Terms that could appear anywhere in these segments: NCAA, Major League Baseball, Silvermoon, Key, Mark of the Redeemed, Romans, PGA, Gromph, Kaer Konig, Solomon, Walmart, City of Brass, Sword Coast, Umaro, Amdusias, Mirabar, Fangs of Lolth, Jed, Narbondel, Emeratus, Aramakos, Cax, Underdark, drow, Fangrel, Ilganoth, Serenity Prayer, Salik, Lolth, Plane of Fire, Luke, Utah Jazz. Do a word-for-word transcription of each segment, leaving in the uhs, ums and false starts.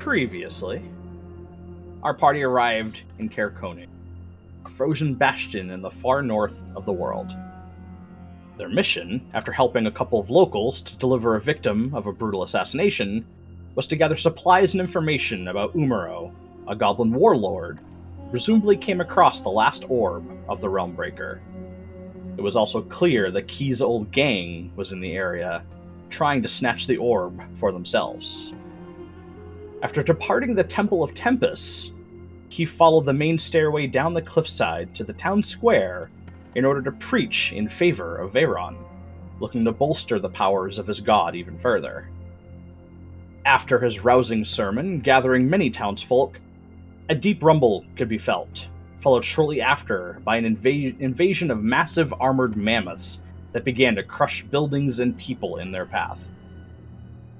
Previously, our party arrived in Kaer Konig, a frozen bastion in the far north of the world. Their mission, after helping a couple of locals to deliver a victim of a brutal assassination, was to gather supplies and information about Umaro, a goblin warlord, who presumably came across the last orb of the Realmbreaker. It was also clear that Key's old gang was in the area, trying to snatch the orb for themselves. After departing the Temple of Tempest, Key followed the main stairway down the cliffside to the town square in order to preach in favor of Veyron, looking to bolster the powers of his god even further. After his rousing sermon, gathering many townsfolk, a deep rumble could be felt, followed shortly after by an inv- invasion of massive armored mammoths that began to crush buildings and people in their path.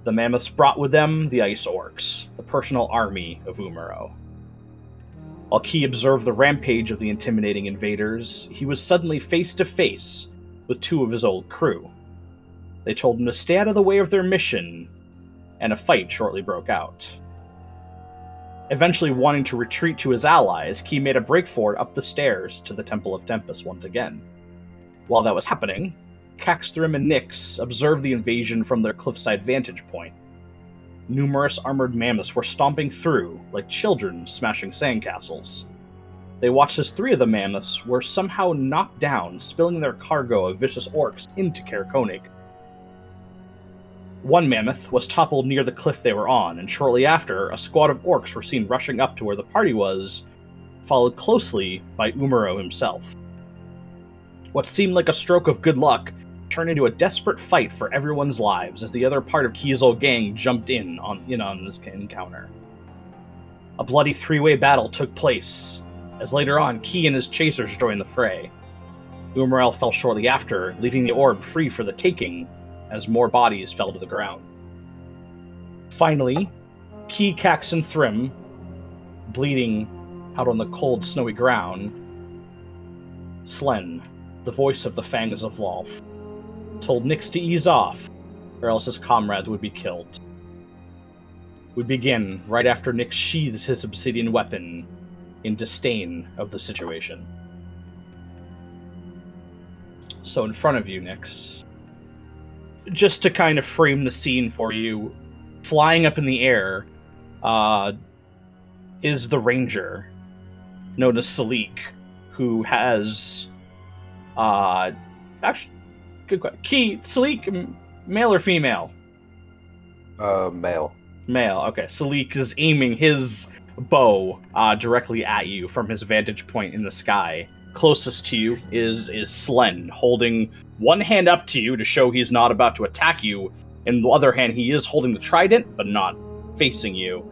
The mammoths brought with them the Ice Orcs, the personal army of Umaro. While Key observed the rampage of the intimidating invaders, he was suddenly face to face with two of his old crew. They told him to stay out of the way of their mission, and a fight shortly broke out. Eventually wanting to retreat to his allies, Key made a break for it up the stairs to the Temple of Tempest once again. While that was happening, Kaxthrim and Nyx observed the invasion from their cliffside vantage point. Numerous armored mammoths were stomping through like children smashing sandcastles. They watched as three of the mammoths were somehow knocked down, spilling their cargo of vicious orcs into Kaer Konig. One mammoth was toppled near the cliff they were on, and shortly after, a squad of orcs were seen rushing up to where the party was, followed closely by Umaro himself. What seemed like a stroke of good luck turned into a desperate fight for everyone's lives as the other part of Key's old gang jumped in on, in on this encounter. A bloody three-way battle took place, as later on Key and his chasers joined the fray. Umaro fell shortly after, leaving the orb free for the taking, as more bodies fell to the ground. Finally, Key, Cax, and Thrym, bleeding out on the cold, snowy ground, Slen, the voice of the Fangs of Lolth, told Nyx to ease off, or else his comrades would be killed. We begin right after Nyx sheathes his obsidian weapon in disdain of the situation. So in front of you, Nyx, just to kind of frame the scene for you, flying up in the air uh, is the ranger, known as Salik, who has... Uh, actually, good question. Key, Salik, m- male or female? Uh, male. Male, okay. Salik is aiming his bow uh, directly at you from his vantage point in the sky. Closest to you is, is Slen, holding one hand up to you to show he's not about to attack you. In the other hand, he is holding the trident, but not facing you.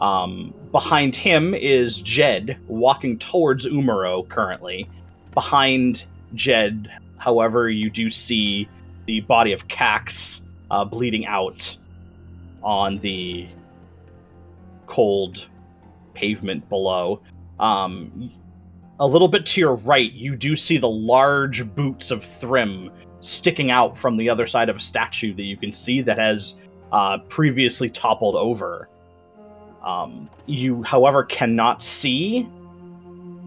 Um, behind him is Jed, walking towards Umaro currently. Behind Jed, however, you do see the body of Cax uh, bleeding out on the cold pavement below. Um, a little bit to your right, you do see the large boots of Thrym sticking out from the other side of a statue that you can see that has uh, previously toppled over. Um, you, however, cannot see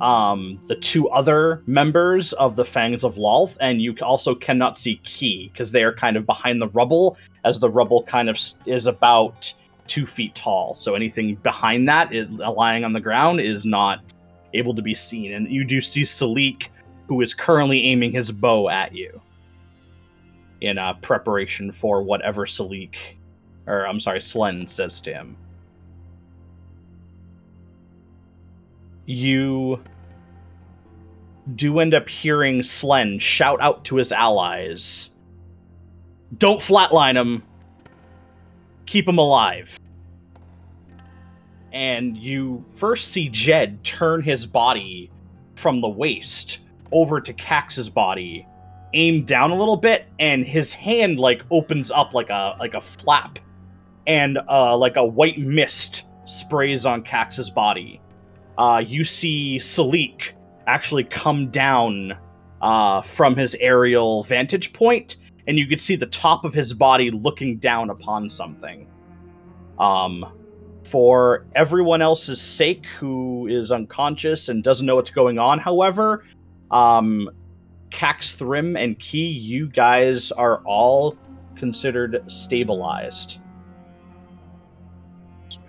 Um, the two other members of the Fangs of Lolth, and you also cannot see Key, because they are kind of behind the rubble, as the rubble kind of is about two feet tall. So anything behind that, is, lying on the ground, is not able to be seen. And you do see Salik, who is currently aiming his bow at you, in uh, preparation for whatever Salik, or I'm sorry, Slen says to him. You do end up hearing Slen shout out to his allies, "Don't flatline him. Keep him alive." And you first see Jed turn his body from the waist over to Cax's body, aim down a little bit, and his hand like opens up like a like a flap, and uh, like a white mist sprays on Cax's body. Uh, you see Salik actually come down uh, from his aerial vantage point, and you can see the top of his body looking down upon something. Um, For everyone else's sake who is unconscious and doesn't know what's going on, however, um, Cax, Thrym, and Key, you guys are all considered stabilized.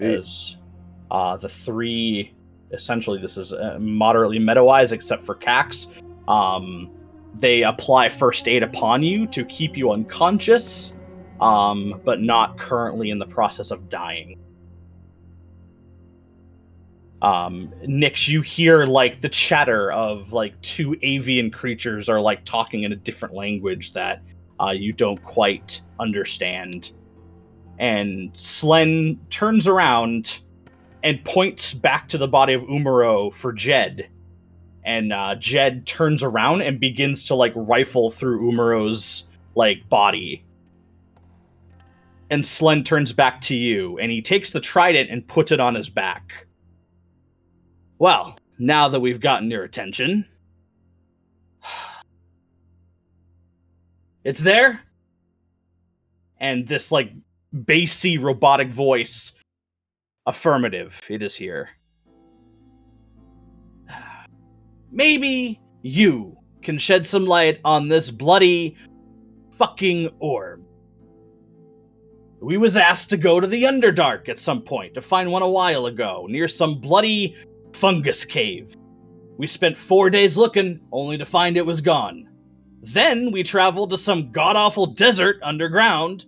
As, uh, the three, essentially, this is uh, moderately meta-wise, except for Cax. Um, they apply first aid upon you to keep you unconscious, um, but not currently in the process of dying. Um, Nyx, you hear, like, the chatter of, like, two avian creatures are, like, talking in a different language that uh, you don't quite understand. And Slen turns around and points back to the body of Umaro for Jed. And uh, Jed turns around and begins to, like, rifle through Umaro's, like, body. And Slen turns back to you, and he takes the trident and puts it on his back. Well, now that we've gotten your attention... It's there? And this, like, bassy robotic voice. Affirmative, it is here. Maybe you can shed some light on this bloody fucking orb. We was asked to go to the Underdark at some point to find one a while ago, near some bloody... fungus cave. We spent four days looking, only to find it was gone. Then we traveled to some god-awful desert underground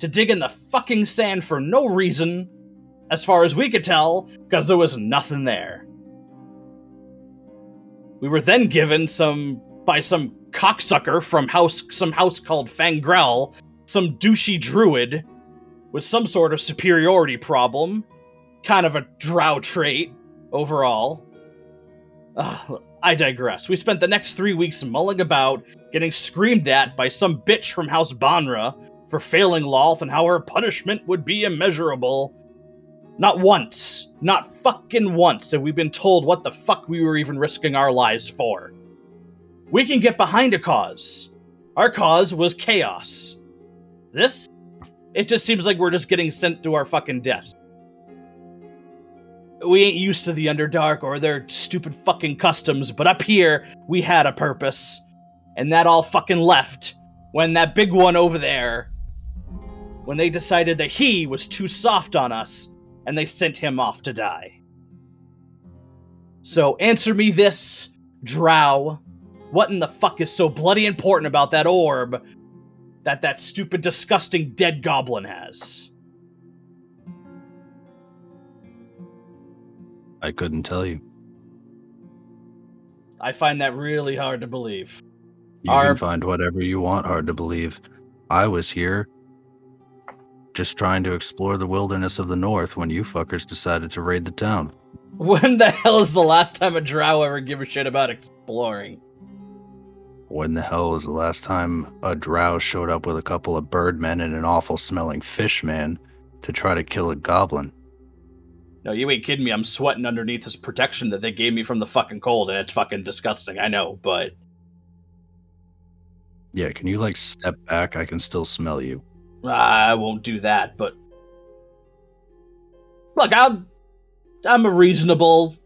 to dig in the fucking sand for no reason, as far as we could tell, because there was nothing there. We were then given some, by some cocksucker from house, some house called Fangrel, some douchey druid with some sort of superiority problem, kind of a drow trait. Overall, uh, I digress. We spent the next three weeks mulling about, getting screamed at by some bitch from House Baenre for failing Lolth and how her punishment would be immeasurable. Not once, not fucking once, have we been told what the fuck we were even risking our lives for. We can get behind a cause. Our cause was chaos. This? It just seems like we're just getting sent to our fucking deaths. We ain't used to the Underdark or their stupid fucking customs, but up here, we had a purpose. And that all fucking left when that big one over there, when they decided that he was too soft on us, and they sent him off to die. So answer me this, drow. What in the fuck is so bloody important about that orb that that stupid, disgusting dead goblin has? I couldn't tell you. I find that really hard to believe. You Our... can find whatever you want hard to believe. I was here just trying to explore the wilderness of the north when you fuckers decided to raid the town. When the hell is the last time a drow ever gave a shit about exploring? When the hell was the last time a drow showed up with a couple of birdmen and an awful smelling fishman to try to kill a goblin? No, you ain't kidding me. I'm sweating underneath this protection that they gave me from the fucking cold, and it's fucking disgusting. I know, but... Yeah, can you, like, step back? I can still smell you. I won't do that, but... Look, I'm... I'm a reasonable...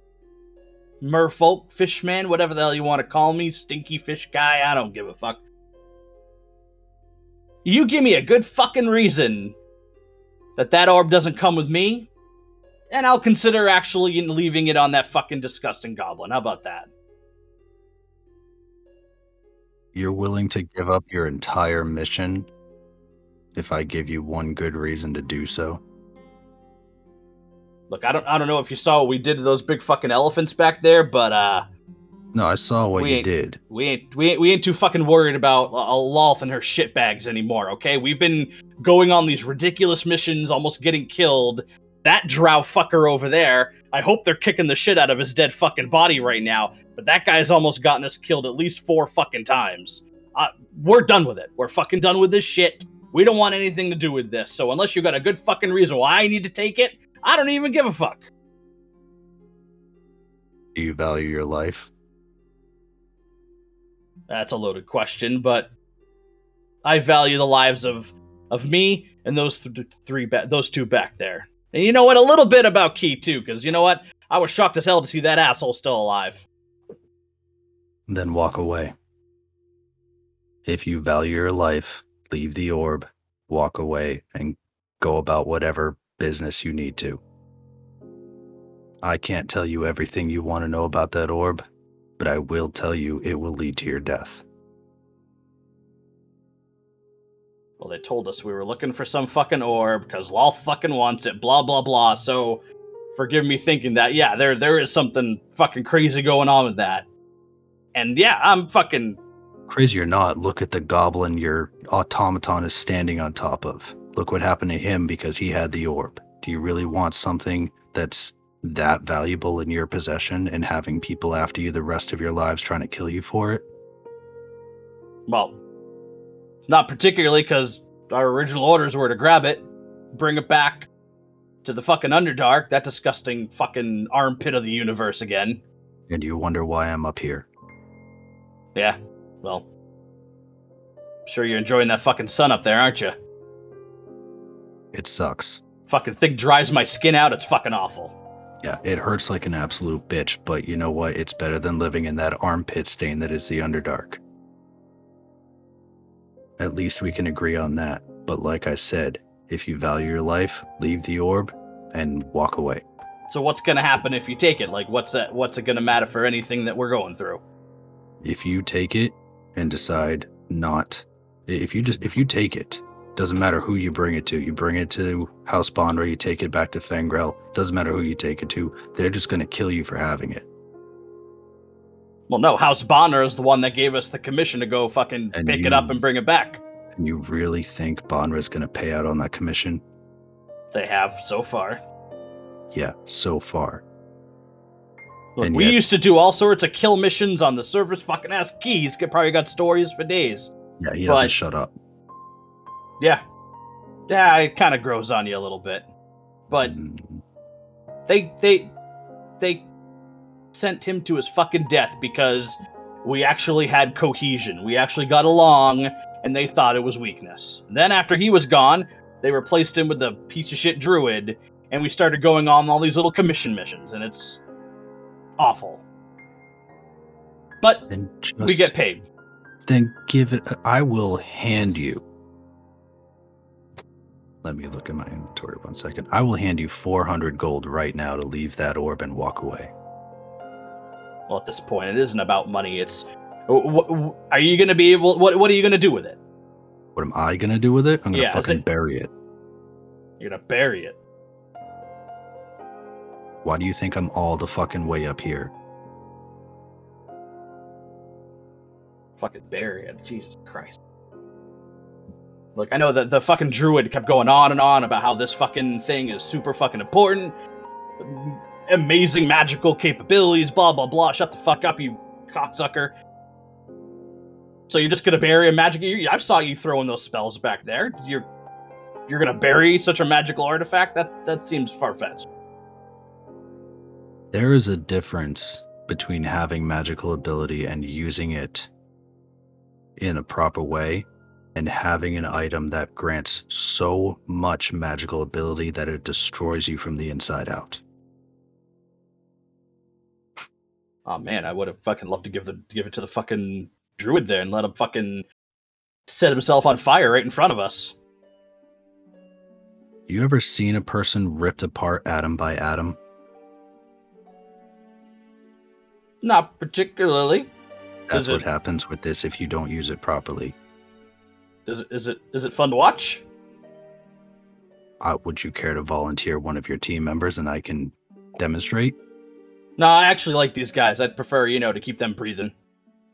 merfolk, fishman, whatever the hell you want to call me, stinky fish guy, I don't give a fuck. You give me a good fucking reason that that orb doesn't come with me, and I'll consider actually leaving it on that fucking disgusting goblin. How about that? You're willing to give up your entire mission if I give you one good reason to do so? Look, I don't I don't know if you saw what we did to those big fucking elephants back there, but, uh... No, I saw what you did. We ain't, we ain't we ain't too fucking worried about uh, Lolth and her shitbags anymore, okay? We've been going on these ridiculous missions, almost getting killed... That drow fucker over there, I hope they're kicking the shit out of his dead fucking body right now, but that guy's almost gotten us killed at least four fucking times. Uh, we're done with it. We're fucking done with this shit. We don't want anything to do with this, so unless you got a good fucking reason why I need to take it, I don't even give a fuck. Do you value your life? That's a loaded question, but I value the lives of, of me and those th- three ba- those two back there. And you know what? A little bit about Key, too, because you know what? I was shocked as hell to see that asshole still alive. Then walk away. If you value your life, leave the orb, walk away, and go about whatever business you need to. I can't tell you everything you want to know about that orb, but I will tell you it will lead to your death. Well, they told us we were looking for some fucking orb because Lolth fucking wants it, blah, blah, blah. So forgive me thinking that, yeah, there there is something fucking crazy going on with that. And yeah, I'm fucking... Crazy or not, look at the goblin your automaton is standing on top of. Look what happened to him because he had the orb. Do you really want something that's that valuable in your possession and having people after you the rest of your lives trying to kill you for it? Well, not particularly, because our original orders were to grab it, bring it back to the fucking Underdark, that disgusting fucking armpit of the universe again. And you wonder why I'm up here. Yeah, well, I'm sure you're enjoying that fucking sun up there, aren't you? It sucks. Fucking thing dries my skin out, it's fucking awful. Yeah, it hurts like an absolute bitch, but you know what? It's better than living in that armpit stain that is the Underdark. At least we can agree on that. But like I said, if you value your life, leave the orb and walk away. So what's going to happen if you take it? Like, what's that? What's it going to matter for anything that we're going through? If you take it and decide not... If you just if you take it... Doesn't matter who you bring it to. You bring it to House Baenre, you take it back to Fangrel. Doesn't matter who you take it to. They're just going to kill you for having it. Well, no, House Bonner is the one that gave us the commission to go fucking and pick you, it up and bring it back. And you really think Bonner is going to pay out on that commission? They have so far. Yeah, so far. Look, we yet, used to do all sorts of kill missions on the servers. Fucking ass Keys. Probably got stories for days. Yeah, he doesn't but, shut up. Yeah. Yeah, it kind of grows on you a little bit. But mm. they they they sent him to his fucking death because we actually had cohesion. We actually got along and they thought it was weakness. Then after he was gone, they replaced him with a piece of shit druid and we started going on all these little commission missions and it's awful. But and just, we get paid. Then give it I will hand you Let me look at my inventory one second. I will hand you four hundred gold right now to leave that orb and walk away. Well, at this point, it isn't about money. It's, what, what, are you going to be able, what What are you going to do with it? What am I going to do with it? I'm going to yeah, fucking it, bury it. You're going to bury it? Why do you think I'm all the fucking way up here? Fucking bury it. Jesus Christ. Like, I know that the fucking druid kept going on and on about how this fucking thing is super fucking important. Amazing magical capabilities, blah, blah, blah. Shut the fuck up, you cocksucker. So you're just going to bury a magic... I saw you throwing those spells back there. You're you're going to bury such a magical artifact? That, that seems far-fetched. There is a difference between having magical ability and using it in a proper way. And having an item that grants so much magical ability that it destroys you from the inside out. Oh man, I would have fucking loved to give the give it to the fucking druid there and let him fucking set himself on fire right in front of us. You ever seen a person ripped apart atom by atom? Not particularly. That's what happens with this if you don't use it properly. Is it, is it is it fun to watch? Uh, would you care to volunteer one of your team members and I can demonstrate? No, I actually like these guys. I'd prefer, you know, to keep them breathing.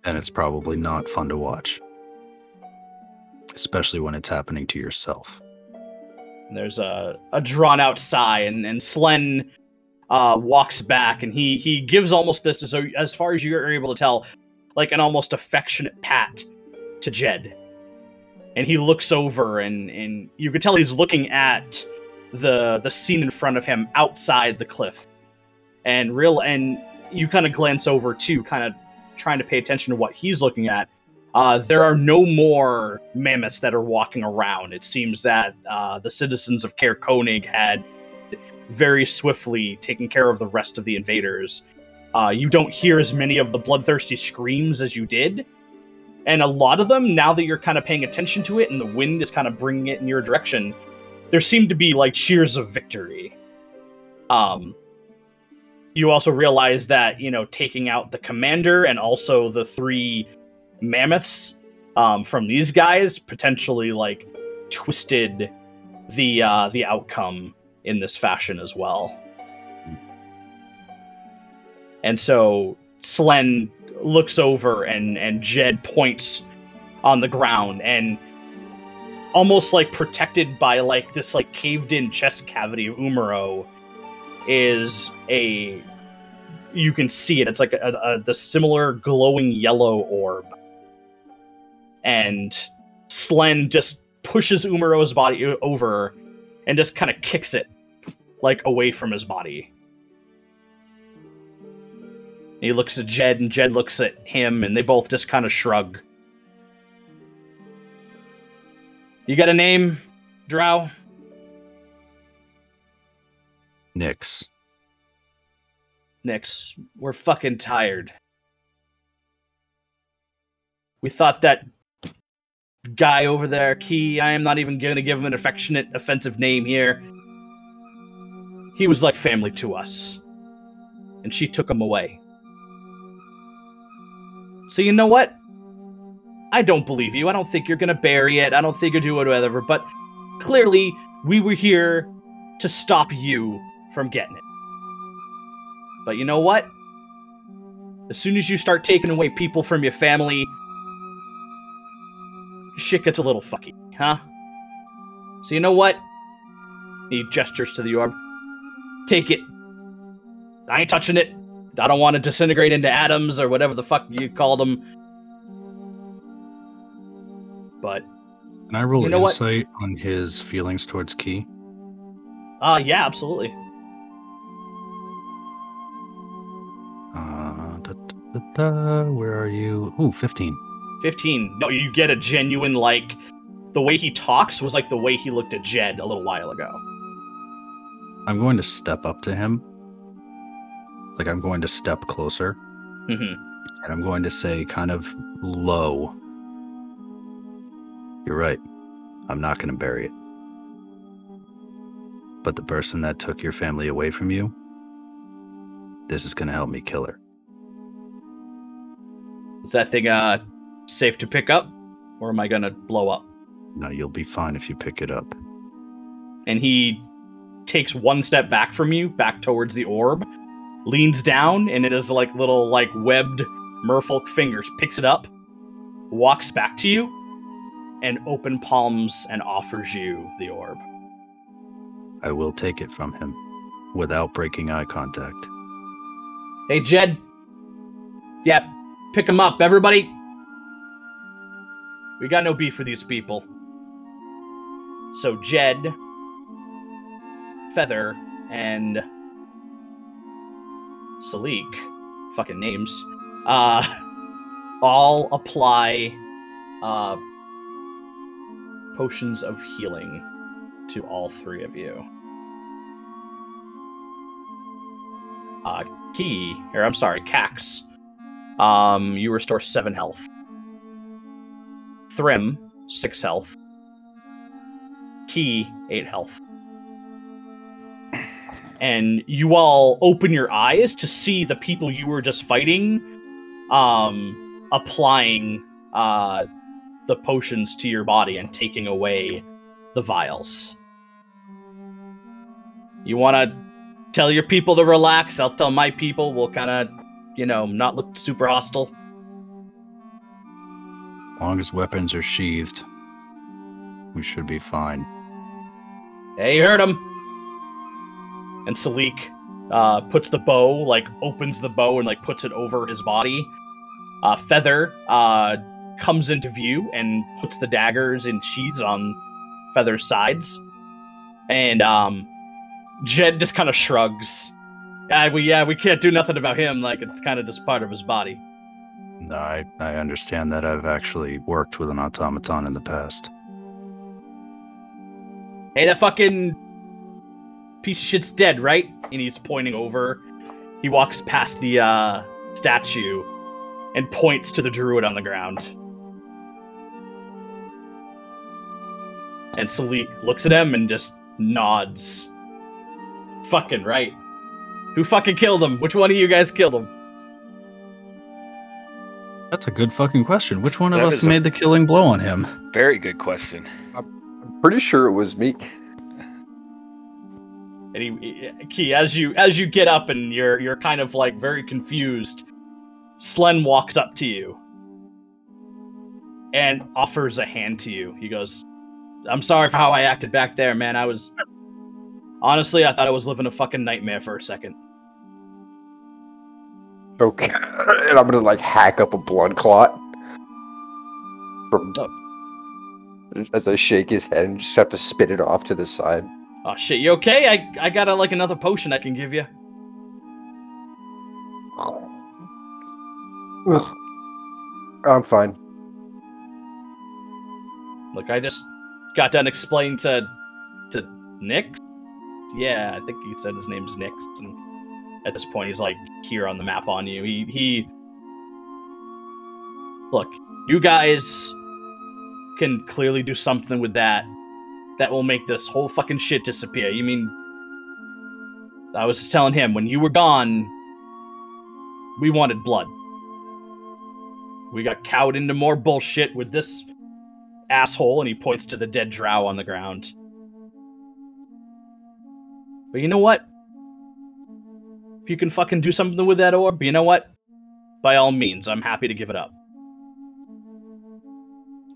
And it's probably not fun to watch. Especially when it's happening to yourself. There's a, a drawn-out sigh, and, and Slen uh, walks back, and he, he gives almost this, as, as far as you're able to tell, like an almost affectionate pat to Jed. And he looks over, and, and you can tell he's looking at the the scene in front of him outside the cliff. And real, and you kind of glance over, too, kind of trying to pay attention to what he's looking at. Uh, there are no more mammoths that are walking around. It seems that uh, the citizens of Kaer Konig had very swiftly, taking care of the rest of the invaders. Uh, you don't hear as many of the bloodthirsty screams as you did. And a lot of them, now that you're kind of paying attention to it and the wind is kind of bringing it in your direction, there seem to be like cheers of victory. Um, you also realize that, you know, taking out the commander and also the three mammoths um, from these guys potentially like twisted the uh, the outcome in this fashion as well. And so Slen looks over and, and Jed points on the ground, and almost like protected by like this like caved in chest cavity of Umaro is a, you can see it. It's like a, a, the similar glowing yellow orb. And Slen just pushes Umaro's body over and just kind of kicks it like away from his body. He looks at Jed, and Jed looks at him, and they both just kind of shrug. You got a name, Drow? Nyx. Nyx, we're fucking tired. We thought that guy over there, Key, I am not even going to give him an affectionate, offensive name here. He was like family to us. And she took him away. So you know what? I don't believe you. I don't think you're going to bury it. I don't think you'll do whatever. But clearly, we were here to stop you from getting it. But you know what? As soon as you start taking away people from your family, shit gets a little fucky, huh? So you know what? He gestures to the orb. Take it. I ain't touching it. I don't want to disintegrate into atoms or whatever the fuck you called them. But can I roll you know insight what? on his feelings towards Key? Uh, yeah, absolutely. Uh, da, da, da, where are you? Ooh, fifteen. fifteen. No, you get a genuine, like, the way he talks was like the way he looked at Jed a little while ago. I'm going to step up to him. Like, I'm going to step closer, mm-hmm. and I'm going to say kind of low, you're right, I'm not going to bury it. But the person that took your family away from you, this is going to help me kill her. Is that thing uh, safe to pick up, or am I going to blow up? No, you'll be fine if you pick it up. And he takes one step back from you, back towards the orb, leans down, and it is like little like webbed merfolk fingers, picks it up, walks back to you, and open palms and offers you the orb. I will take it from him without breaking eye contact. Hey, Jed. Yeah, pick him up, everybody. We got no beef for these people. So Jed, Feather, and Salik, fucking names, uh, all apply uh, potions of healing to all three of you. Uh, Key, or I'm sorry, Cax, um, you restore seven health. Thrym, six health. Key, eight health. And you all open your eyes to see the people you were just fighting um, applying uh, the potions to your body and taking away the vials. You want to tell your people to relax? I'll tell my people. We'll kind of, you know, not look super hostile. As long as weapons are sheathed, we should be fine. Hey, you heard him. And Salik uh, puts the bow, like, opens the bow and, like, puts it over his body. Uh, Feather uh, comes into view and puts the daggers and sheaths on Feather's sides. And um, Jed just kind of shrugs. Yeah we, yeah, we can't do nothing about him. Like, it's kind of just part of his body. No, I, I understand that. I've actually worked with an automaton in the past. Hey, that fucking piece of shit's dead, right? And he's pointing over. He walks past the uh, statue and points to the druid on the ground. And Salik looks at him and just nods. Fucking right. Who fucking killed him? Which one of you guys killed him? That's a good fucking question. Which one of that us made a... the killing blow on him? Very good question. I'm pretty sure it was me. And he, Key, as you as you get up and you're you're kind of like very confused, Slen walks up to you and offers a hand to you. He goes, "I'm sorry for how I acted back there, man. I was honestly, I thought I was living a fucking nightmare for a second." Okay, and I'm gonna like hack up a blood clot. From, as I shake his head and just have to spit it off to the side. Oh shit, you okay? I I got a, like another potion I can give you. Ugh. I'm fine. Look, I just got done explaining to to Nyx. Yeah, I think he said his name's Nyx. And at this point, he's like here on the map on you. He he. Look, you guys can clearly do something with that. That will make this whole fucking shit disappear. You mean? I was just telling him when you were gone, we wanted blood. We got cowed into more bullshit with this asshole, and he points to the dead drow on the ground. But you know what? If you can fucking do something with that orb, you know what? By all means, I'm happy to give it up.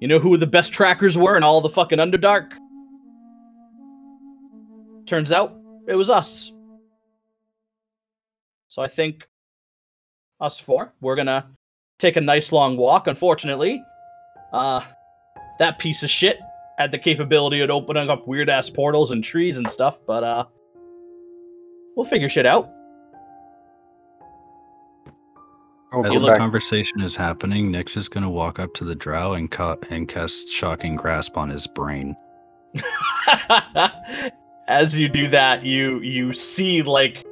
You know who the best trackers were in all the fucking Underdark? Turns out, it was us. So I think us four, we're gonna take a nice long walk, unfortunately. Uh, that piece of shit had the capability of opening up weird-ass portals and trees and stuff, but uh, we'll figure shit out. As the conversation is happening, Nyx is going to walk up to the drow and, ca- and cast Shocking Grasp on his brain. As you do that, you you see like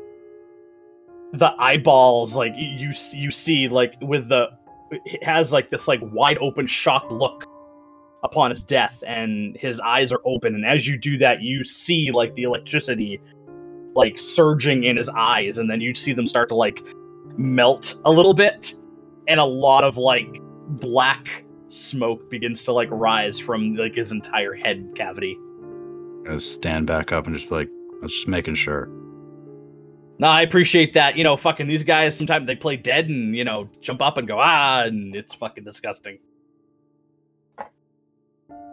the eyeballs, like you you see like with the it has like this like wide open shocked look upon his death, and his eyes are open. And as you do that, you see like the electricity like surging in his eyes, and then you see them start to like melt a little bit, and a lot of like black smoke begins to like rise from like his entire head cavity. I stand back up and just be like, I was just making sure. No, I appreciate that. You know, fucking these guys, sometimes they play dead and, you know, jump up and go, ah, and it's fucking disgusting.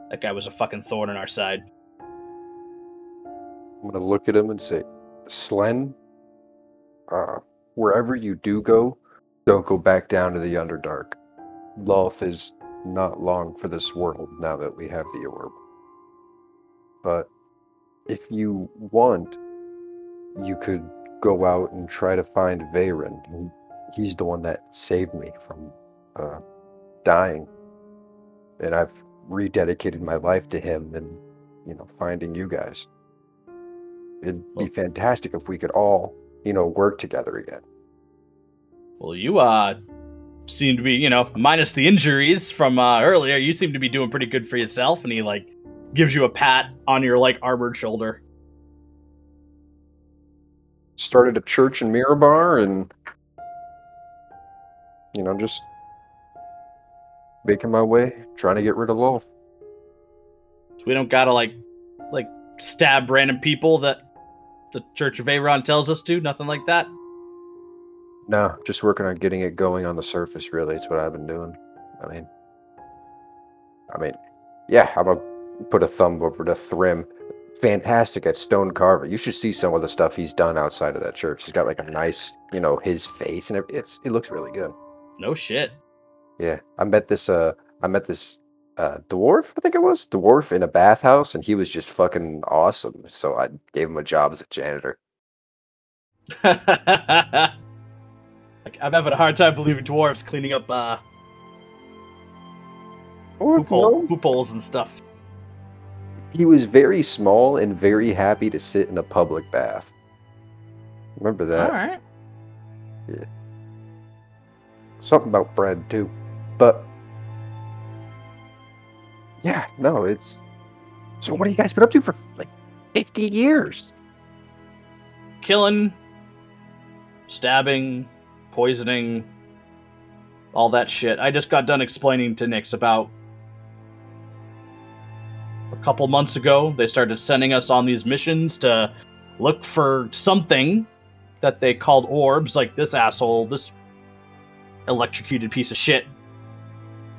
That guy was a fucking thorn in our side. I'm going to look at him and say, Slen, uh, wherever you do go, don't go back down to the Underdark. Lolth is not long for this world now that we have the orb. But if you want, you could go out and try to find Veyron. He's the one that saved me from uh, dying. And I've rededicated my life to him and, you know, finding you guys. It'd well, be fantastic if we could all, you know, work together again. Well, you uh, seem to be, you know, minus the injuries from uh, earlier, you seem to be doing pretty good for yourself. And he, like, gives you a pat on your, like, armored shoulder. Started a church in Mirabar and, you know, just making my way, trying to get rid of Lolth. So we don't gotta, like, like stab random people that the Church of Aeron tells us to? Nothing like that? No, just working on getting it going on the surface, really. It's what I've been doing. I mean, I mean, yeah, I'm a put a thumb over to Thrym. Fantastic at stone carving. You should see some of the stuff he's done outside of that church. He's got like a nice, you know, his face and it's it looks really good. No shit. Yeah, I met this uh I met this uh dwarf, I think it was dwarf in a bathhouse, and he was just fucking awesome. So I gave him a job as a janitor. Like, I'm having a hard time believing dwarves cleaning up uh poop holes and stuff. He was very small and very happy to sit in a public bath. Remember that? All right. Yeah. Something about bread, too. But, yeah, no, it's... So what have you guys been up to for, like, fifty years? Killing, stabbing, poisoning, all that shit. I just got done explaining to Nyx about... A couple months ago, they started sending us on these missions to look for something that they called orbs, like this asshole, this electrocuted piece of shit,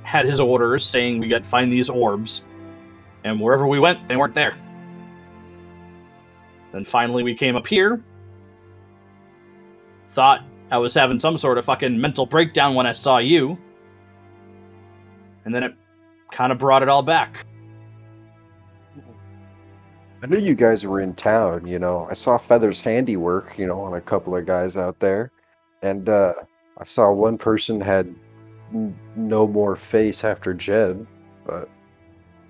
had his orders saying we got to find these orbs. And wherever we went, they weren't there. Then finally we came up here. Thought I was having some sort of fucking mental breakdown when I saw you. And then it kind of brought it all back. I knew you guys were in town, you know. I saw Feather's handiwork, you know, on a couple of guys out there. And uh, I saw one person had n- no more face after Jed, but...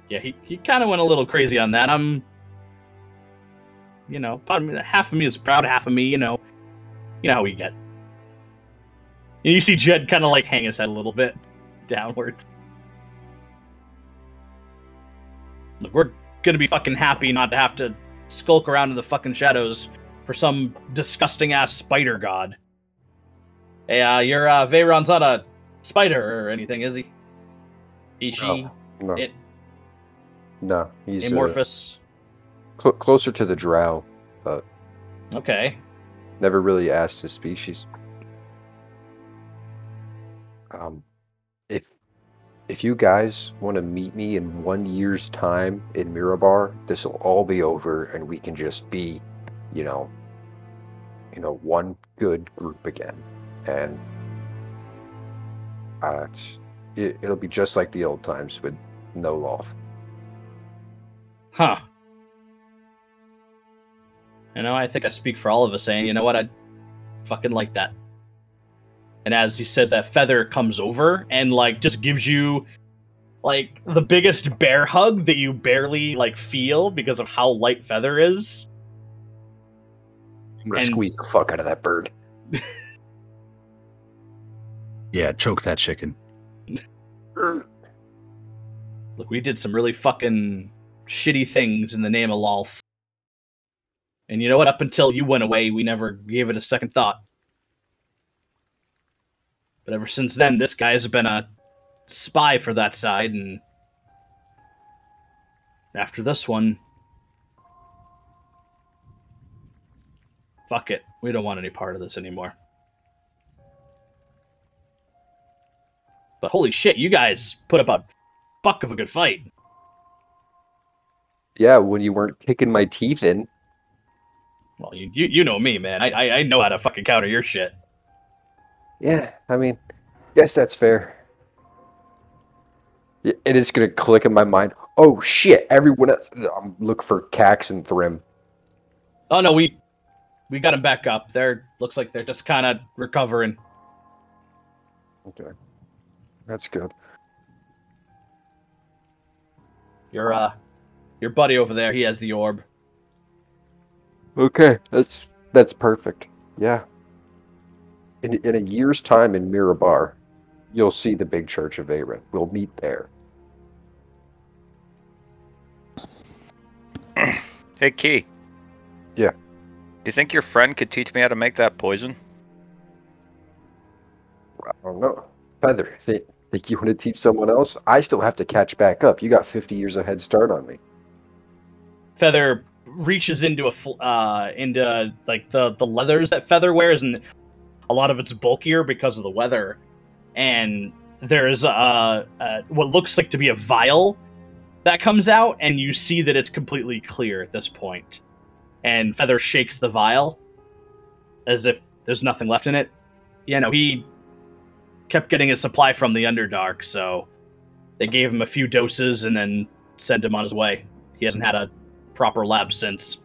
Yeah, he, he kind of went a little crazy on that. I'm, you know, part of me, half of me is proud, half of me, you know. You know how we get. And you see Jed kind of like hang his head a little bit downwards. Look, we're... gonna be fucking happy not to have to skulk around in the fucking shadows for some disgusting ass spider god. Hey, uh, your uh, Veyron's not a spider or anything, is he? Is she? No. No, it, no he's amorphous. Uh, cl- closer to the drow, but. Okay. Never really asked his species. Um. If you guys want to meet me in one year's time in Mirabar, this will all be over and we can just be, you know, you know, one good group again. And uh, it, it'll be just like the old times with no Lolth. Huh. You know, I think I speak for all of us saying, you know what, I fucking like that. And as he says that, Feather comes over and, like, just gives you, like, the biggest bear hug that you barely, like, feel because of how light Feather is. I'm gonna and... squeeze the fuck out of that bird. Yeah, choke that chicken. Look, we did some really fucking shitty things in the name of Lolth. And you know what? Up until you went away, we never gave it a second thought. But ever since then, this guy's been a spy for that side, and after this one, fuck it. We don't want any part of this anymore. But holy shit, you guys put up a fuck of a good fight. Yeah, when you weren't kicking my teeth in. Well, you you, you know me, man. I, I I know how to fucking counter your shit. Yeah, I mean, guess that's fair. And it's gonna click in my mind. Oh shit! Everyone else, um, look for Cax and Thrym. Oh no, we we got them back up. They're looks like they're just kind of recovering. Okay, that's good. Your uh, your buddy over there, he has the orb. Okay, that's that's perfect. Yeah. In, in a year's time in Mirabar, you'll see the big church of Aeron. We'll meet there. Hey, Key. Yeah. Do you think your friend could teach me how to make that poison? I don't know. Feather, think, think you want to teach someone else? I still have to catch back up. You got fifty years of head start on me. Feather reaches into a uh, into like the, the leathers that Feather wears and... A lot of it's bulkier because of the weather. And there's a, a, what looks like to be a vial that comes out, and you see that it's completely clear at this point. And Feather shakes the vial as if there's nothing left in it. You know, he kept getting his supply from the Underdark, so they gave him a few doses and then sent him on his way. He hasn't had a proper lab since.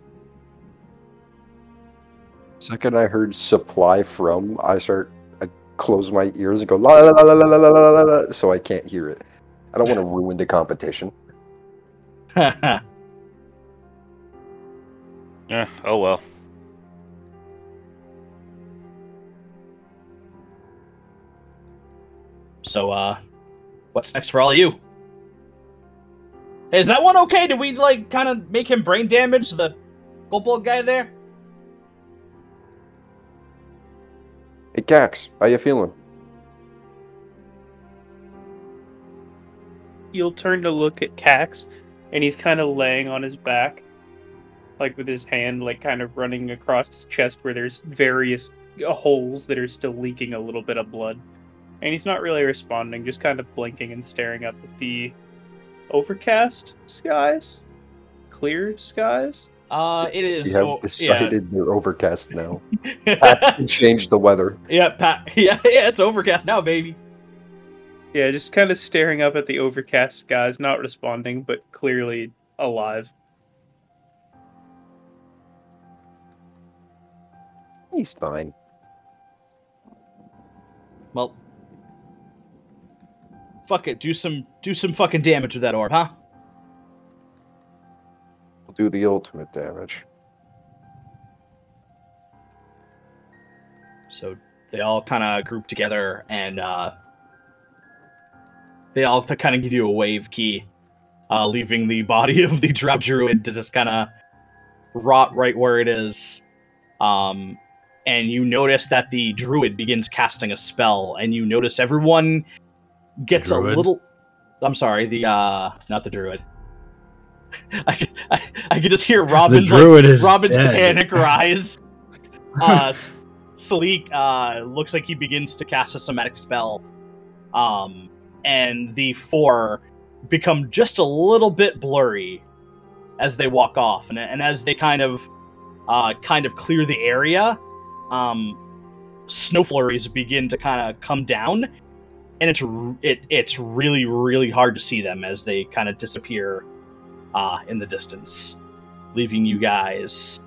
Second I heard supply from, I start, I close my ears and go la la la la la la la la la, so I can't hear it. I don't want to ruin the competition. Eh, oh well. So, uh, what's next for all of you? Hey, is that one okay? Did we, like, kind of make him brain damage, the kobold guy there? Hey, Cax, how you feeling? You'll turn to look at Cax, and he's kind of laying on his back, like, with his hand, like, kind of running across his chest where there's various holes that are still leaking a little bit of blood. And he's not really responding, just kind of blinking and staring up at the overcast skies? Clear skies? Uh, it is. We have oh, decided yeah. they're overcast now. Pat's can change the weather. Yeah, Pat. Yeah, yeah, it's overcast now, baby. Yeah, just kind of staring up at the overcast skies, not responding, but clearly alive. He's fine. Well... Fuck it, do some do some fucking damage with that orb, huh? I'll do the ultimate damage. So they all kind of group together, and uh, they all kind of give you a wave key, uh, leaving the body of the drow druid to just kind of rot right where it is. Um, and you notice that the druid begins casting a spell, and you notice everyone... Gets druid. a little... I'm sorry, the, uh... Not the druid. I, I, I could just hear Robin's, like, Robin's panic rise. uh, Salik, uh, looks like he begins to cast a somatic spell. Um, and the four become just a little bit blurry as they walk off. And, and as they kind of, uh, kind of clear the area, um, snow flurries begin to kind of come down. And it's it it's really, really hard to see them as they kind of disappear uh, in the distance, leaving you guys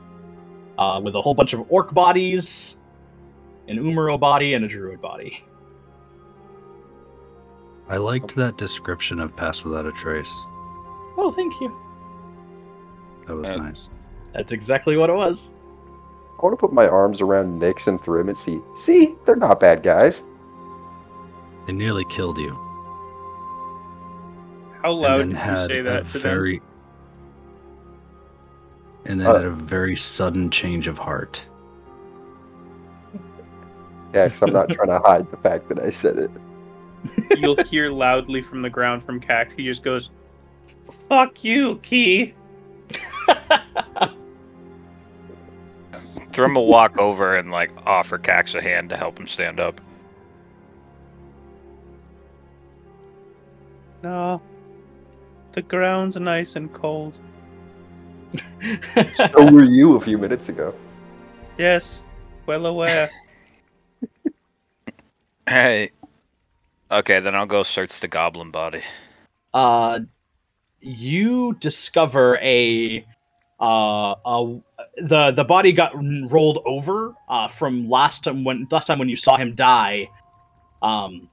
uh, with a whole bunch of orc bodies, an Umaro body, and a druid body. I liked that description of Pass Without a Trace. Oh, thank you. That was and nice. That's exactly what it was. I want to put my arms around Nyx and Thrym and see, see, they're not bad guys. They nearly killed you. How loud did you say that to them? And then uh, had a very sudden change of heart. Yeah, because I'm not trying to hide the fact that I said it. You'll hear loudly from the ground from Cax. He just goes, "Fuck you, Key." Thrym will walk over and like offer Cax a hand to help him stand up. No, the ground's nice and cold. So were you a few minutes ago. Yes, well aware. Hey, okay, then I'll go search the goblin body. Uh, you discover a uh a, the the body got rolled over uh from last time when last time when you saw him die. Um.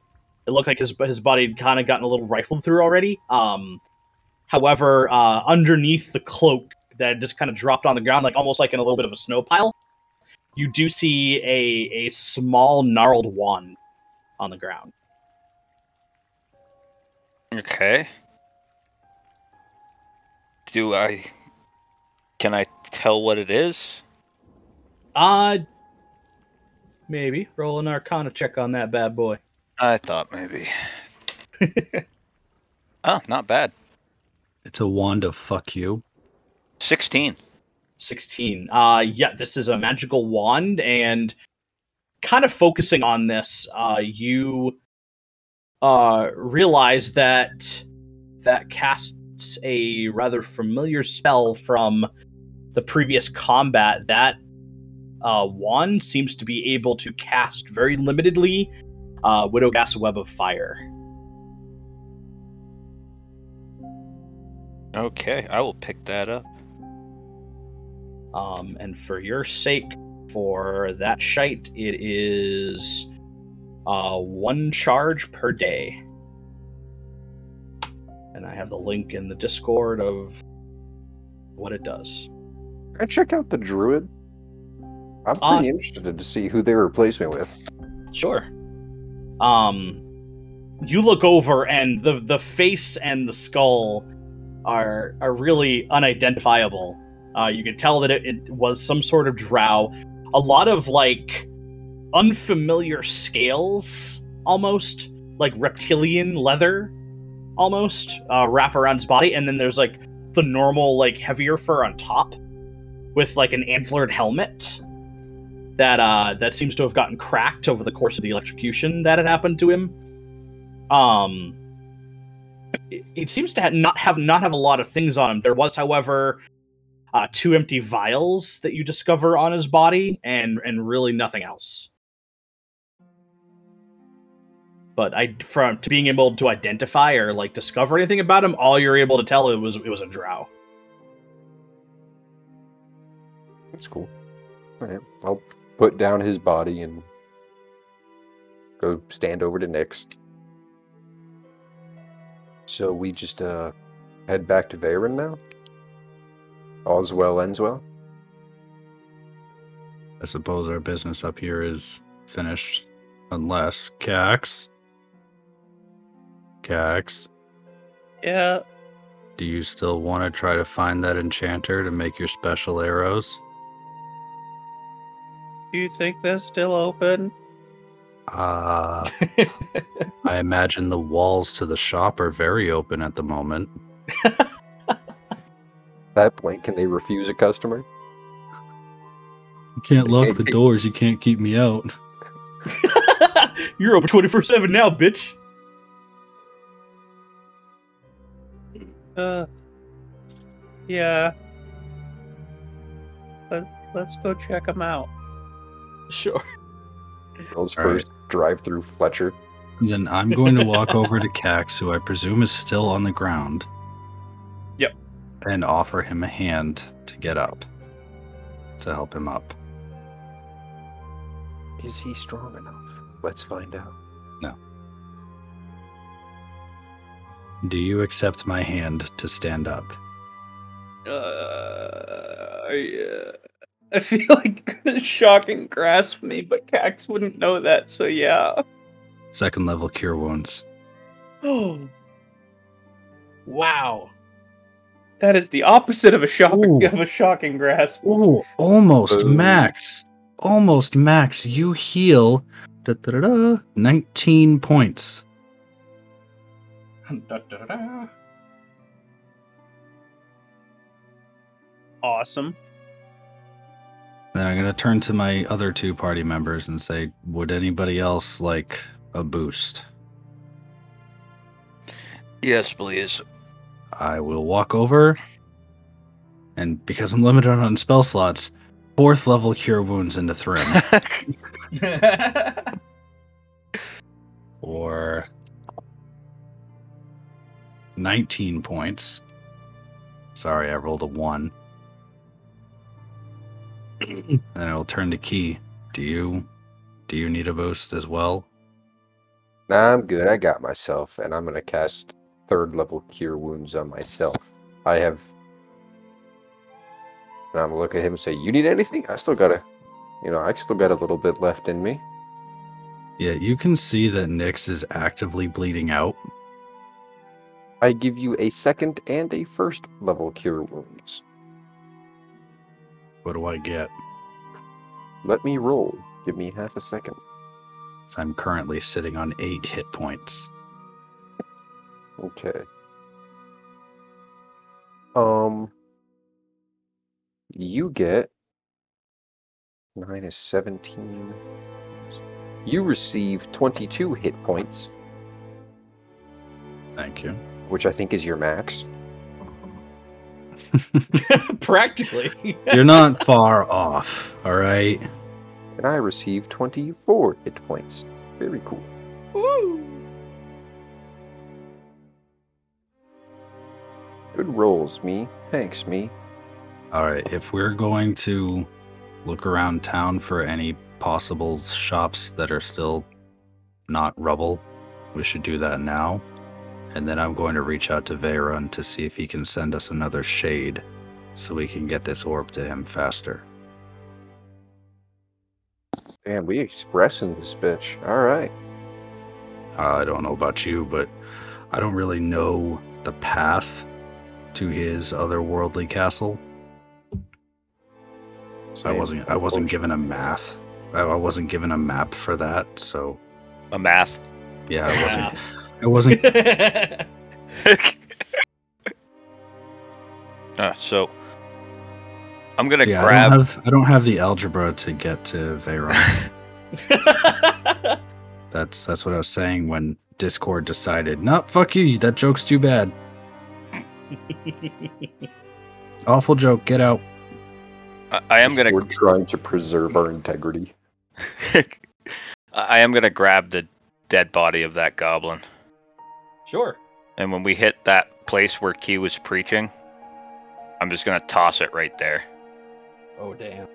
It looked like his his body had kind of gotten a little rifled through already. Um, however, uh, underneath the cloak that just kind of dropped on the ground, like almost like in a little bit of a snow pile, you do see a a small gnarled wand on the ground. Okay. Do I? Can I tell what it is? Uh, maybe roll an Arcana check on that bad boy. I thought maybe. Oh, not bad. It's a wand of fuck you. Sixteen. Sixteen. Uh, yeah, this is a magical wand, and kind of focusing on this, uh, you uh, realize that that casts a rather familiar spell from the previous combat. That uh, wand seems to be able to cast very limitedly Uh, Widow Gas Web of Fire. Okay, I will pick that up. Um, and for your sake, for that shite, it is uh, one charge per day. And I have the link in the Discord of what it does. I check out the druid? I'm pretty uh, interested to see who they replace me with. Sure. Um, you look over, and the the face and the skull are are really unidentifiable. Uh, you can tell that it, it was some sort of drow. A lot of like unfamiliar scales, almost like reptilian leather, almost uh, wrap around his body, and then there's like the normal like heavier fur on top, with like an antlered helmet that uh, that seems to have gotten cracked over the course of the electrocution that had happened to him. Um, it, it seems to have not have not have a lot of things on him. There was, however, uh, two empty vials that you discover on his body, and and really nothing else. But I, from to being able to identify or like discover anything about him, all you're able to tell it was it was a drow. That's cool. All right, I'll put down his body and go stand over to Nyx. So we just uh, head back to Veyron now? All's well ends well? I suppose our business up here is finished. Unless, Cax? Cax? Yeah? Do you still want to try to find that enchanter to make your special arrows? Do you think they're still open? Uh... I imagine the walls to the shop are very open at the moment. That point, can they refuse a customer? You can't lock the doors. You can't keep me out. You're open twenty-four seven now, bitch. Uh, yeah. Let, let's go check them out. Sure. Let's first right. drive through Fletcher. Then I'm going to walk over to Cax, who I presume is still on the ground. Yep. And offer him a hand to get up. To help him up. Is he strong enough? Let's find out. No. Do you accept my hand to stand up? Uh, yeah. I feel like shock and grasp me, but Cax wouldn't know that, so yeah. Second level cure wounds. Oh. Wow. That is the opposite of a shock Ooh. of a shocking grasp. Ooh, almost Ooh. max. Almost max. You heal da, da, da, da, nineteen points. Da, da, da. Awesome. Then I'm going to turn to my other two party members and say, would anybody else like a boost? Yes, please. I will walk over, and because I'm limited on spell slots, fourth level cure wounds into Thrym. Or nineteen points. Sorry, I rolled a one. And I'll turn to Key. Do you, do you need a boost as well? Nah, I'm good. I got myself, and I'm going to cast third level cure wounds on myself. I have... And I'm going to look at him and say, you need anything? I still got a... You know, I still got a little bit left in me. Yeah, you can see that Nyx is actively bleeding out. I give you a second and a first level cure wounds. What do I get? Let me roll. Give me half a second. So I'm currently sitting on eight hit points. Okay. Um. You get minus seventeen. You receive twenty-two hit points. Thank you. Which I think is your max. Practically. You're not far off, all right? And I received twenty-four hit points. Very cool. Woo! Good rolls, me. Thanks, me. All right, if we're going to look around town for any possible shops that are still not rubble, we should do that now. And then I'm going to reach out to Veyron to see if he can send us another shade so we can get this orb to him faster. Damn, we expressing this bitch. All right. I don't know about you, but I don't really know the path to his otherworldly castle. Same. I wasn't. I wasn't given a math. I wasn't given a map for that. So a math. Yeah, I wasn't. I wasn't. Uh, so I'm gonna yeah, grab. I don't, have, I don't have the algebra to get to Veyron. that's that's what I was saying when Discord decided. No, fuck you. That joke's too bad. Awful joke. Get out. I, I am gonna. We're trying to preserve our integrity. I am gonna grab the dead body of that goblin. Sure. And when we hit that place where Key was preaching, I'm just going to toss it right there. Oh, damn.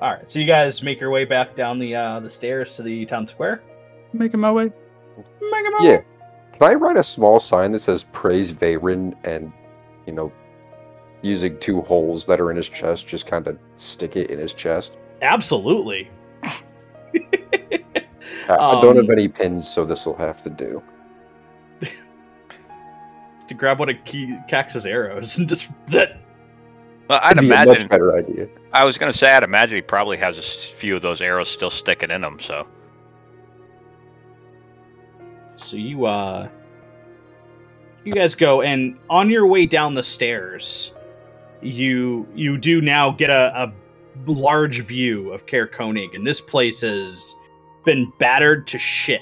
All right, so you guys make your way back down the uh, the stairs to the town square? Making my way. Making my yeah. way. Yeah. Can I write a small sign that says Praise Veyron and, you know, using two holes that are in his chest, just kind of stick it in his chest? Absolutely. I, I don't um, have any pins, so this will have to do. To grab one of Key, Cax's arrows and just that. Well, I'd imagine. That's a better idea. I was gonna say I'd imagine he probably has a few of those arrows still sticking in him. So. So you uh. You guys go, and on your way down the stairs, you you do now get a, a large view of Kaer Konig, and this place has been battered to shit.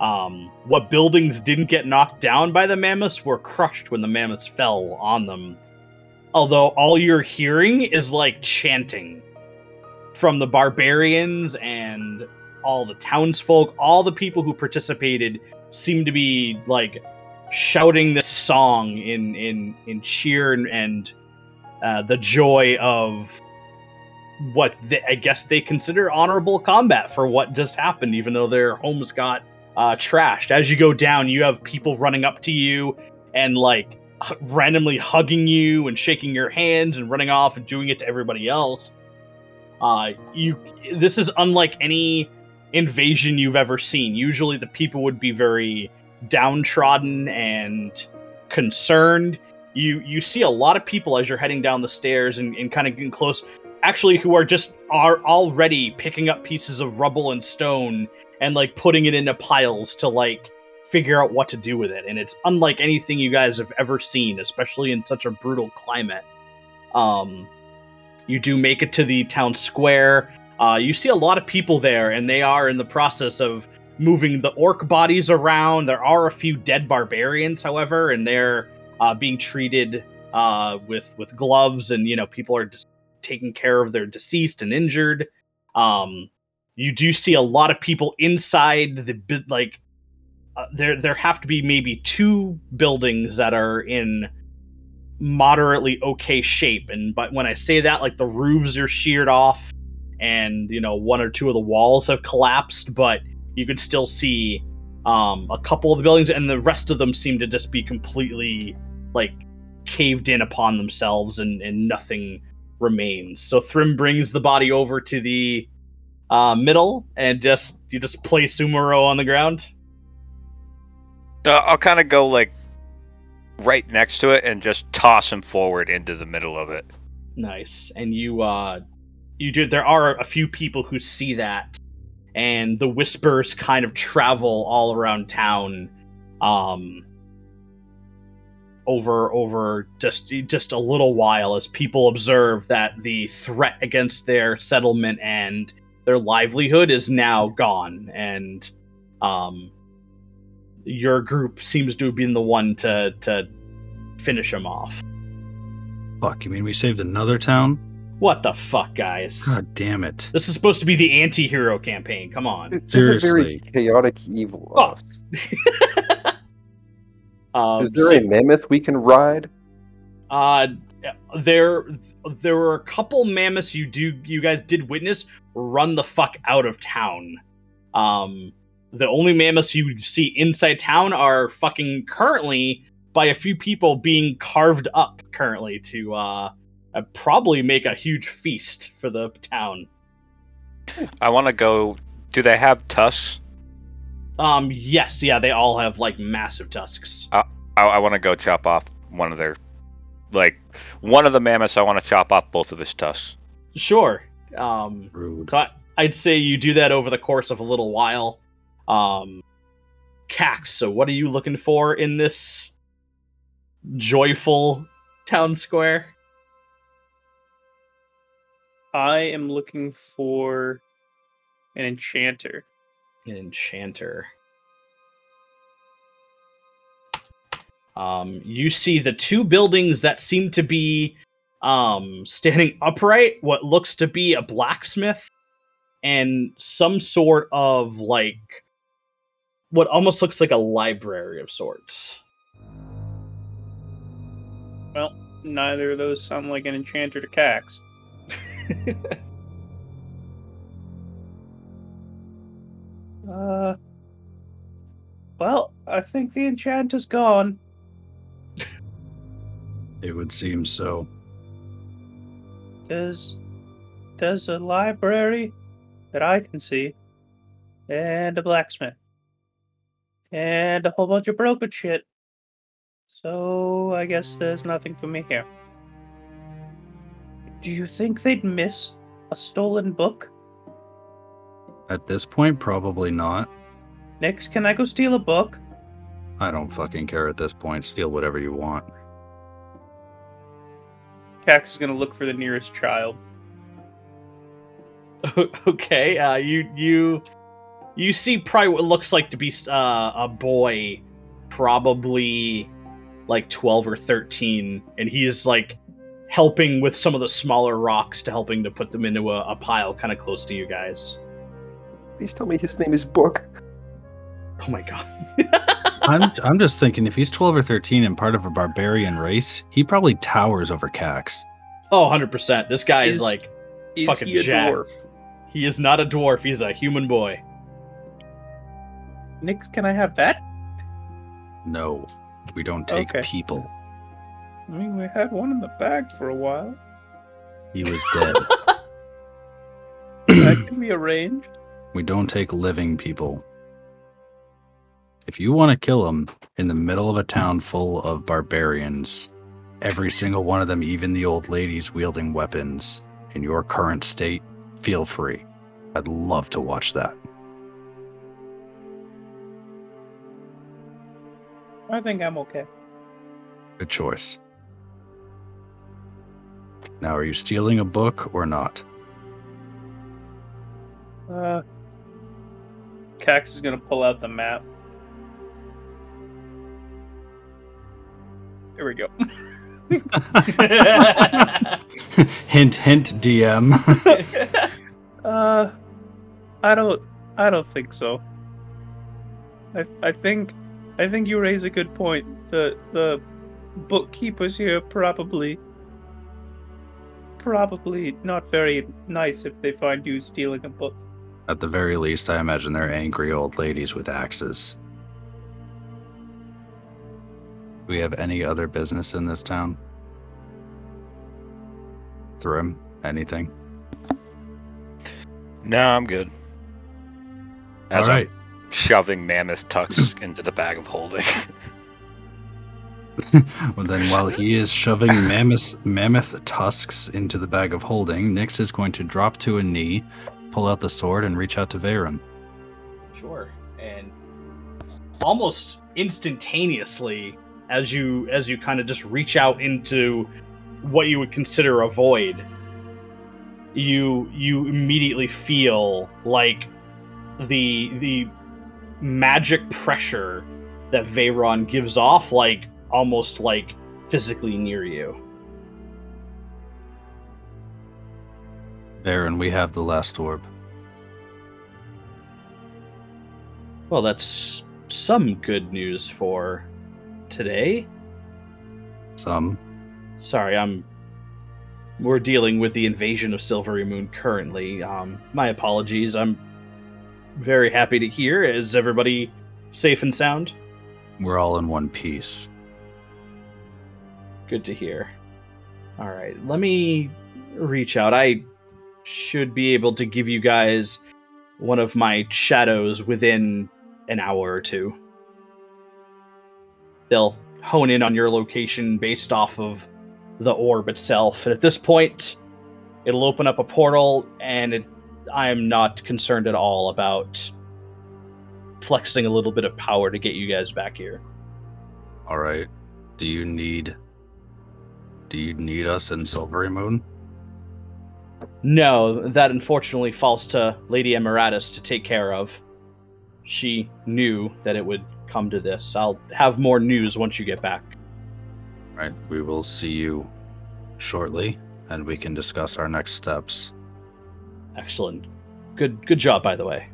Um, what buildings didn't get knocked down by the mammoths were crushed when the mammoths fell on them. Although all you're hearing is like chanting from the barbarians and all the townsfolk. All the people who participated seem to be like shouting this song in in, in cheer and, and uh, the joy of what they, I guess they consider honorable combat for what just happened, even though their homes got Uh, trashed. As you go down, you have people running up to you and like h- randomly hugging you and shaking your hands and running off and doing it to everybody else. Uh, you. This is unlike any invasion you've ever seen. Usually the people would be very downtrodden and concerned. You you see a lot of people as you're heading down the stairs and, and kind of getting close, actually, who are just are already picking up pieces of rubble and stone and like putting it into piles to like figure out what to do with it. And it's unlike anything you guys have ever seen, especially in such a brutal climate. Um, you do make it to the town square. Uh, you see a lot of people there, and they are in the process of moving the orc bodies around. There are a few dead barbarians, however, and they're uh, being treated uh, with, with gloves, and, you know, people are just taking care of their deceased and injured. Um, You do see a lot of people inside the bit, like uh, there. There have to be maybe two buildings that are in moderately okay shape, and but when I say that, like the roofs are sheared off, and you know one or two of the walls have collapsed, but you can still see um, a couple of the buildings, and the rest of them seem to just be completely like caved in upon themselves, and, and nothing remains. So Thrym brings the body over to the Uh, middle, and just you just place Umaro on the ground. Uh, I'll kind of go like right next to it and just toss him forward into the middle of it. Nice. And you, uh, you do. There are a few people who see that, and the whispers kind of travel all around town, um, over over just just a little while as people observe that the threat against their settlement and their livelihood is now gone, and um, your group seems to have been the one to to finish them off. Fuck, you mean we saved another town? What the fuck, guys? God damn it. This is supposed to be the anti-hero campaign, come on. It's seriously. This is a very chaotic evil. Oh. um, is there so, a mammoth we can ride? Uh, there, there were a couple mammoths you do, you guys did witness run the fuck out of town. Um, the only mammoths you see inside town are fucking currently by a few people being carved up currently to uh, probably make a huge feast for the town. I want to go... Do they have tusks? Um, yes, yeah, they all have, like, massive tusks. Uh, I, I want to go chop off one of their... Like, one of the mammoths, I want to chop off both of his tusks. Sure. Um, Rude. So I, I'd say you do that over the course of a little while. Um, Cax, so what are you looking for in this joyful town square? I am looking for an enchanter. An enchanter. Um, you see the two buildings that seem to be um, standing upright, what looks to be a blacksmith, and some sort of, like, what almost looks like a library of sorts. Well, neither of those sound like an enchanter to Cax. uh, well, I think the enchanter's gone. It would seem so. There's, there's a library that I can see, and a blacksmith, and a whole bunch of broken shit. So I guess there's nothing for me here. Do you think they'd miss a stolen book? At this point, probably not. Nyx, can I go steal a book? I don't fucking care at this point. Steal whatever you want. Cax is going to look for the nearest child. Okay, uh, you you you see probably what looks like to be uh, a boy, probably like twelve or thirteen, and he is like helping with some of the smaller rocks to helping to put them into a, a pile kind of close to you guys. Please tell me his name is Book. Oh my god. I'm I'm just thinking if he's twelve or thirteen and part of a barbarian race, he probably towers over Cax. Oh, one hundred percent. This guy is, is like is fucking he a jacked. Dwarf? He is not a dwarf. He's a human boy. Nyx, can I have that? No. We don't take okay. people. I mean, we had one in the bag for a while. He was dead. That can be arranged. We don't take living people. If you want to kill them in the middle of a town full of barbarians, every single one of them, even the old ladies wielding weapons, in your current state, feel free. I'd love to watch that. I think I'm okay. Good choice. Now, are you stealing a book or not? Uh, Cax is going to pull out the map. Here we go. Hint, hint, D M. uh, I don't, I don't think so. I, I think, I think you raise a good point. The, the bookkeepers here probably, probably not very nice if they find you stealing a book. At the very least, I imagine they're angry old ladies with axes. Do we have any other business in this town? Thrym, anything? No, I'm good. As All right. I'm shoving mammoth tucks into the bag of holding. Well, then while he is shoving mammoth, mammoth tusks into the bag of holding, Nyx is going to drop to a knee, pull out the sword, and reach out to Veyron. Sure. And almost instantaneously, as you as you kind of just reach out into what you would consider a void, you you immediately feel like the the magic pressure that Veyron gives off, like almost like physically near you. Veyron, we have the last orb. Well, that's some good news for today. Some. Sorry, I'm. We're dealing with the invasion of Silvery Moon currently. Um, my apologies. I'm very happy to hear. Is everybody safe and sound? We're all in one piece. Good to hear. All right, let me reach out. I should be able to give you guys one of my shadows within an hour or two. They'll hone in on your location based off of the orb itself. And at this point, it'll open up a portal, and it, I am not concerned at all about flexing a little bit of power to get you guys back here. All right. Do you need... Do you need us in Silvermoon? No, that unfortunately falls to Lady Emeratus to take care of. She knew that it would come to this. I'll have more news once you get back. All right, we will see you shortly, and we can discuss our next steps. Excellent. Good good job, by the way.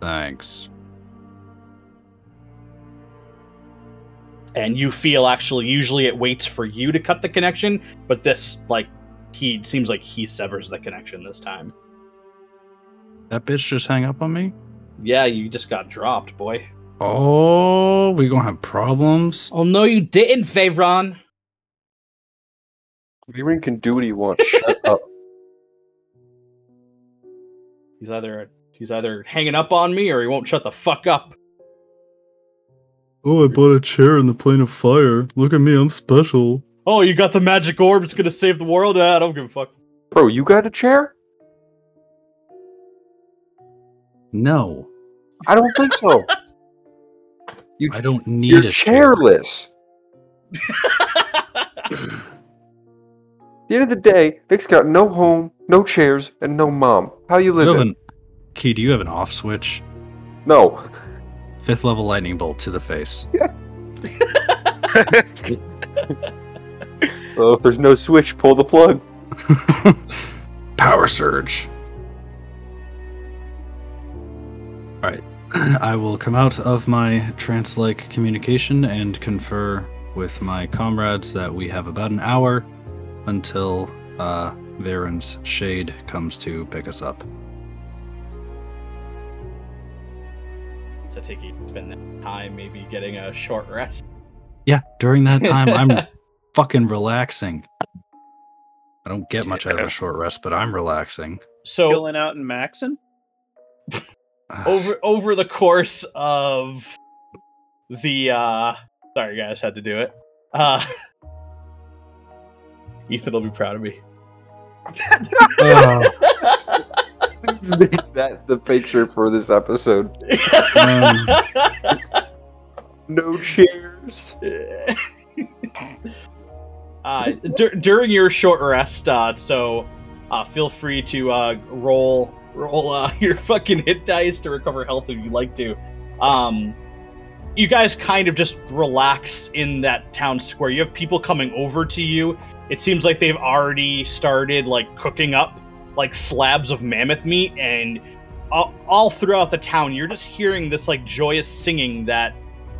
Thanks. And you feel, actually, usually it waits for you to cut the connection, but this, like, he seems like he severs the connection this time. That bitch just hang up on me? Yeah, you just got dropped, boy. Oh, we gonna have problems? Oh, no, you didn't, Veyron. Veyron can do what he wants. Shut up. He's either he's either hanging up on me or he won't shut the fuck up. Oh, I bought a chair in the plane of fire. Look at me, I'm special. Oh, you got the magic orb, it's gonna save the world? Ah, I don't give a fuck. Bro, you got a chair? No. I don't think so. You, I don't need you're a chair. You're chairless. At the end of the day, Nick's got no home, no chairs, and no mom. How you living? You an, Key, do you have an off switch? No. Fifth level lightning bolt to the face. Well, if there's no switch, pull the plug. Power surge. Alright. I will come out of my trance-like communication and confer with my comrades that we have about an hour until uh, Veyron's shade comes to pick us up. I take you spend that time maybe getting a short rest. Yeah, during that time, I'm fucking relaxing. I don't get much out of a short rest, but I'm relaxing. So chilling out and maxing? over over the course of the... Uh, sorry, guys, had to do it. Uh, Ethan will be proud of me. uh. Please make that the picture for this episode. Um, no chairs. uh, d- during your short rest, uh, so uh, feel free to uh, roll roll uh, your fucking hit dice to recover health if you'd like to. Um, you guys kind of just relax in that town square. You have people coming over to you. It seems like they've already started like cooking up like slabs of mammoth meat, and all, all throughout the town you're just hearing this like joyous singing that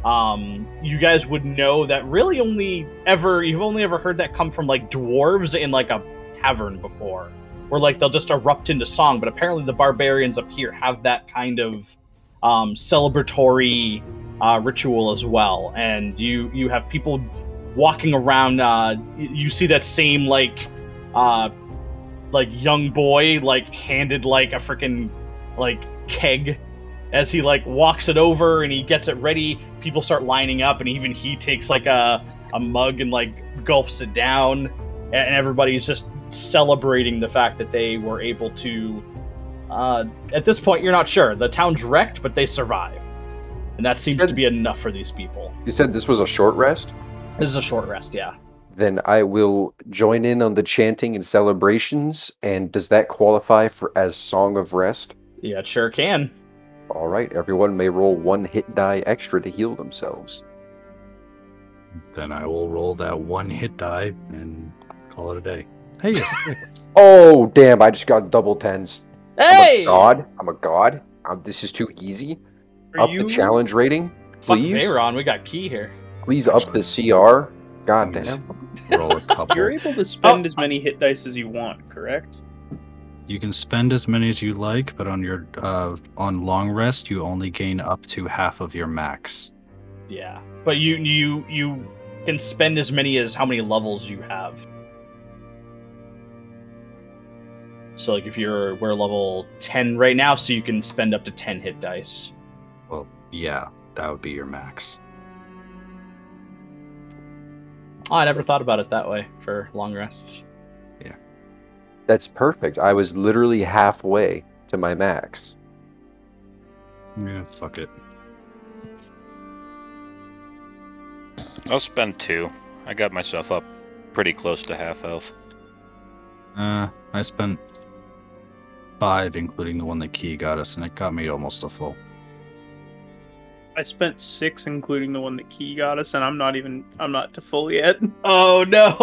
um you guys would know that really only ever you've only ever heard that come from like dwarves in like a tavern before, where like they'll just erupt into song. But apparently the barbarians up here have that kind of um celebratory uh ritual as well. And you you have people walking around. uh you see that same like uh like young boy like handed like a freaking like keg as he like walks it over and he gets it ready. People start lining up, and even he takes like a a mug and like gulps it down, and everybody's just celebrating the fact that they were able to uh at this point you're not sure. The town's wrecked, but they survive, and that seems to be enough for these people. You said this was a short rest? This is a short rest, yeah. Then I will join in on the chanting and celebrations. And does that qualify for as Song of Rest? Yeah, it sure can. All right, everyone may roll one hit die extra to heal themselves. Then I will roll that one hit die and call it a day. Hey, yes. Yes. Oh, damn, I just got double tens. Hey! I'm a god. I'm a god. I'm, this is too easy. Are up you... the challenge rating, please. Fuck Veyron, we got Key here. Please up the C R. God damn. Roll a couple. You're able to spend oh. as many hit dice as you want, correct? You can spend as many as you like, but on your uh, on long rest, you only gain up to half of your max. Yeah, but you you you can spend as many as how many levels you have. So, like, if you're, we're level ten right now, so you can spend up to ten hit dice. Well, yeah, that would be your max. Oh, I never thought about it that way for long rests. Yeah. That's perfect. I was literally halfway to my max. Yeah, fuck it. I'll spend two. I got myself up pretty close to half health. Uh, I spent five, including the one that Key got us, and it got me almost a full. I spent six, including the one that Key got us, and I'm not even, I'm not to full yet. Oh, no.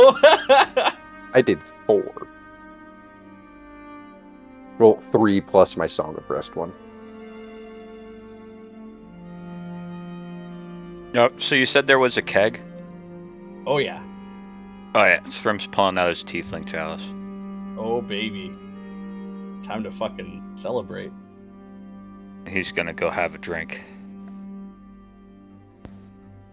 I did four. Well, three plus my Song of Rest one. Oh, so you said there was a keg? Oh, yeah. Oh, yeah. Thrym's pulling out his Tiefling Chalice. Oh, baby. Time to fucking celebrate. He's gonna go have a drink.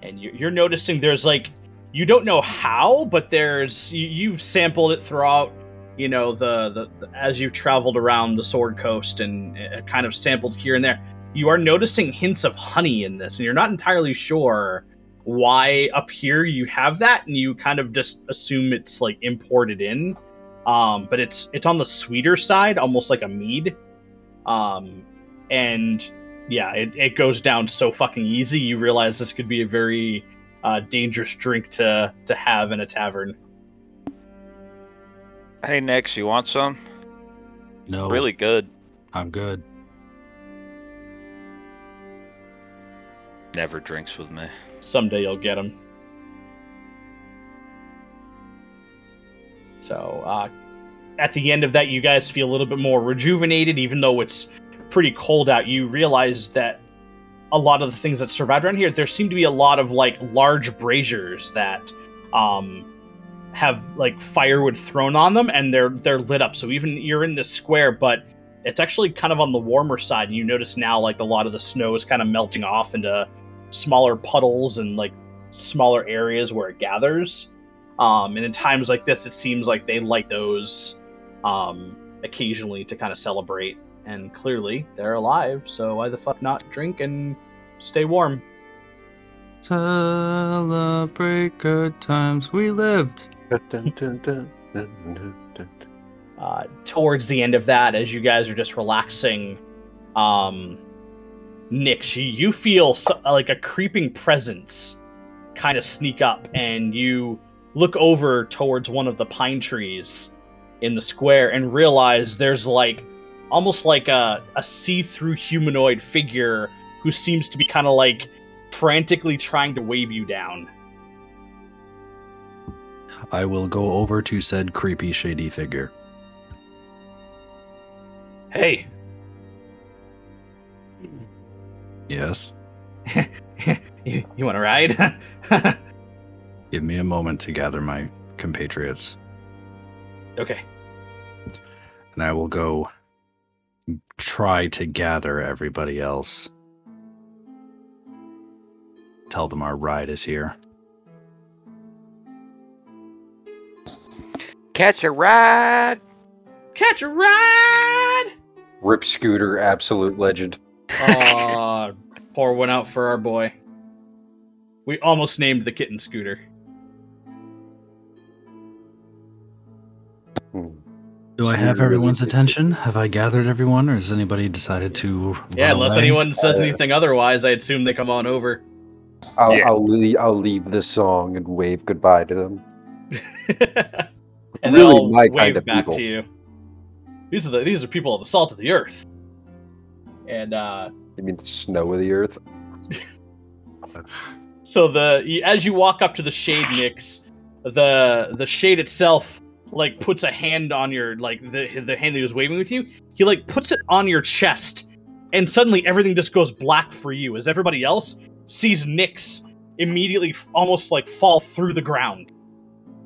And you're noticing there's, like, you don't know how, but there's, you've sampled it throughout, you know, the, the, the as you've traveled around the Sword Coast and kind of sampled here and there. You are noticing hints of honey in this, and you're not entirely sure why up here you have that, and you kind of just assume it's, like, imported in. Um, but it's it's on the sweeter side, almost like a mead. Um, and... Yeah, it, it goes down so fucking easy, you realize this could be a very uh, dangerous drink to, to have in a tavern. Hey, Nyx, you want some? No. Really good. I'm good. Never drinks with me. Someday you'll get him. So, uh, at the end of that, you guys feel a little bit more rejuvenated, even though it's pretty cold out. You realize that a lot of the things that survived around here, there seem to be a lot of, like, large braziers that um have, like, firewood thrown on them, and they're they're lit up. So even you're in this square, but it's actually kind of on the warmer side, and you notice now, like, a lot of the snow is kind of melting off into smaller puddles and, like, smaller areas where it gathers. Um and in times like this, it seems like they light those um occasionally to kind of celebrate. And clearly, they're alive, so why the fuck not drink and stay warm? Celebrate good times we lived! uh, towards the end of that, as you guys are just relaxing, um, Nyx, you feel so, like a creeping presence kind of sneak up, and you look over towards one of the pine trees in the square and realize there's, like, almost like a, a see-through humanoid figure who seems to be kind of, like, frantically trying to wave you down. I will go over to said creepy, shady figure. Hey. Yes? you you want to ride? Give me a moment to gather my compatriots. Okay. And I will go try to gather everybody else. Tell them our ride is here. Catch a ride! Catch a ride! Rip Scooter, absolute legend. Aw, uh, pour one out for our boy. We almost named the kitten Scooter. Hmm. Do I have everyone's attention? Have I gathered everyone, or has anybody decided to Yeah, unless away? Anyone says anything otherwise, I assume they come on over. I'll, yeah. I'll, leave, I'll leave this song and wave goodbye to them. And really they'll my wave kind of back people. To you. These are, the, these are people of the salt of the earth. And, uh... You mean the snow of the earth? So, the as you walk up to the shade, Nyx, the the shade itself, like, puts a hand on your, like, the the hand that he was waving with you, he, like, puts it on your chest, and suddenly everything just goes black for you, as everybody else sees Nyx immediately almost, like, fall through the ground.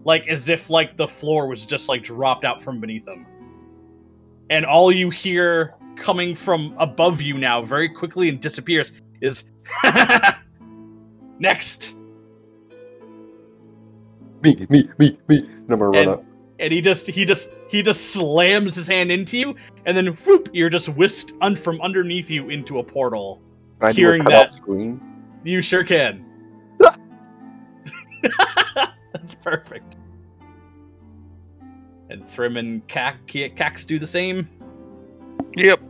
Like, as if, like, the floor was just, like, dropped out from beneath them. And all you hear coming from above you now, very quickly and disappears, is, next! me, me, me, me. And I'm gonna run and, up. And he just, he just, he just slams his hand into you, and then whoop, you're just whisked un- from underneath you into a portal. Can I Hearing do a cut-off screen? You sure can. That's perfect. And Thrym and Cax, Cax do the same? Yep.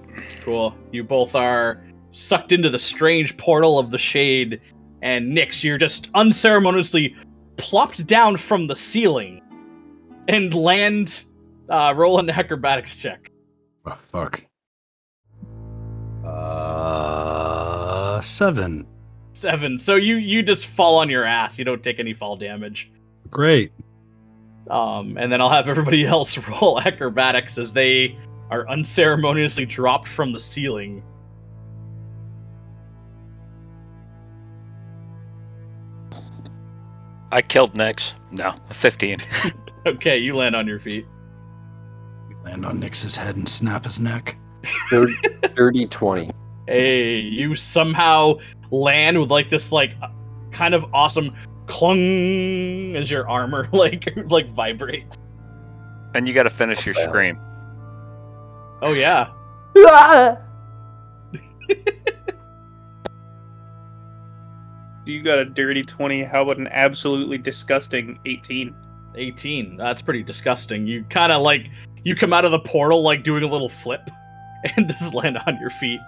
Cool. You both are sucked into the strange portal of the shade, and Nyx, you're just unceremoniously plopped down from the ceiling and land, uh, roll an acrobatics check. Oh, fuck. Uh, seven. Seven. So you, you just fall on your ass. You don't take any fall damage. Great. Um, and then I'll have everybody else roll acrobatics as they are unceremoniously dropped from the ceiling. I killed Nyx. No, fifteen. Okay, you land on your feet. You land on Nyx's head and snap his neck. thirty, twenty. Hey, you somehow land with like this like kind of awesome clung as your armor like like vibrates. And you got to finish your scream. Oh yeah. You got a dirty twenty. How about an absolutely disgusting eighteen? eighteen. That's pretty disgusting. You kind of like you come out of the portal like doing a little flip and just land on your feet.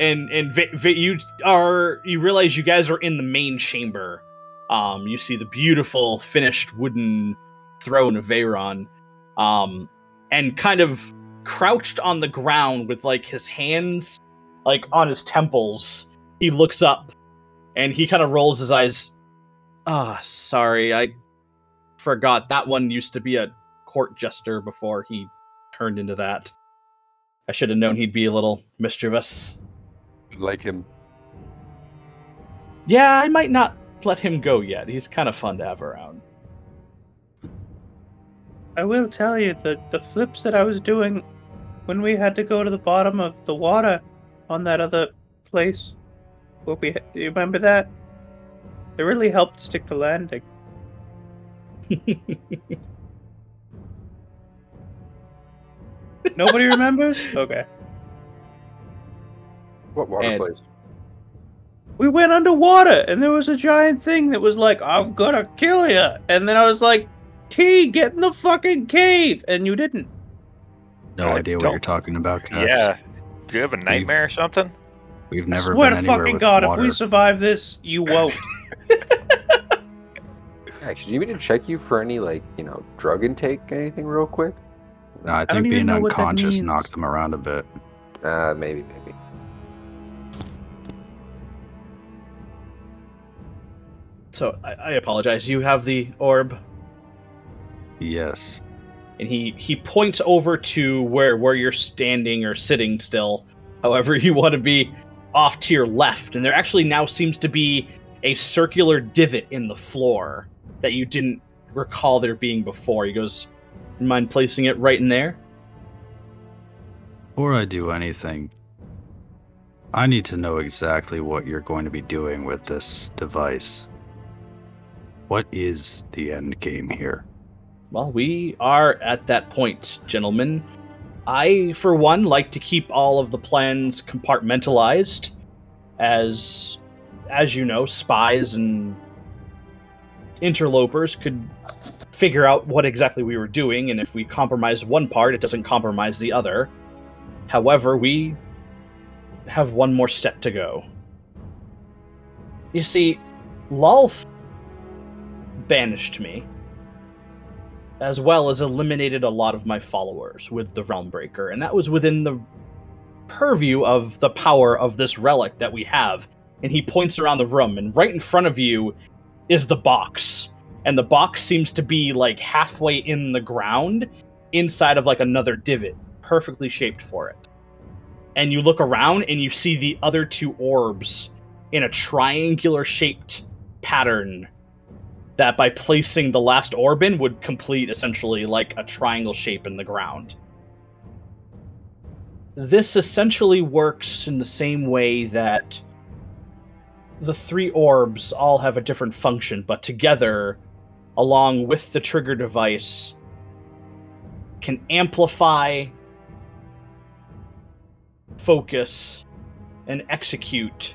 And and v- v- you are you realize you guys are in the main chamber. Um, you see the beautiful finished wooden throne of Veyron, um, and kind of crouched on the ground with like his hands like on his temples. He looks up. And he kind of rolls his eyes. Ah, oh, sorry, I forgot. That one used to be a court jester before he turned into that. I should have known he'd be a little mischievous. Like him. Yeah, I might not let him go yet. He's kind of fun to have around. I will tell you that the flips that I was doing when we had to go to the bottom of the water on that other place... What we, do you remember that? It really helped stick the landing. Nobody remembers? Okay. What water and place? We went underwater, and there was a giant thing that was like, I'm gonna kill you! And then I was like, Key, get in the fucking cave! And you didn't. No I idea don't. What you're talking about, Cax. Yeah. Do you have a nightmare We've... or something? We've never I swear been to fucking God, water. If we survive this, you won't. Actually, do you need me to check you for any, like, you know, drug intake, anything real quick? No, I think I being unconscious knocked them around a bit. Uh, maybe, maybe. So, I, I apologize. You have the orb? Yes. And he, he points over to where, where you're standing or sitting still, however you want to be. Off to your left, and there actually now seems to be a circular divot in the floor that you didn't recall there being before. He goes, mind placing it right in there? Before I do anything, I need to know exactly what you're going to be doing with this device. What is the end game here? Well, we are at that point, gentlemen. I, for one, like to keep all of the plans compartmentalized, as, as you know, spies and interlopers could figure out what exactly we were doing, and if we compromise one part, it doesn't compromise the other. However, we have one more step to go. You see, Lolth banished me, as well as eliminated a lot of my followers with the Realmbreaker, and that was within the purview of the power of this relic that we have. And he points around the room, and right in front of you is the box. And the box seems to be, like, halfway in the ground, inside of, like, another divot, perfectly shaped for it. And you look around, and you see the other two orbs in a triangular-shaped pattern that by placing the last orb in would complete essentially like a triangle shape in the ground. This essentially works in the same way that the three orbs all have a different function, but together along with the trigger device, can amplify, focus, and execute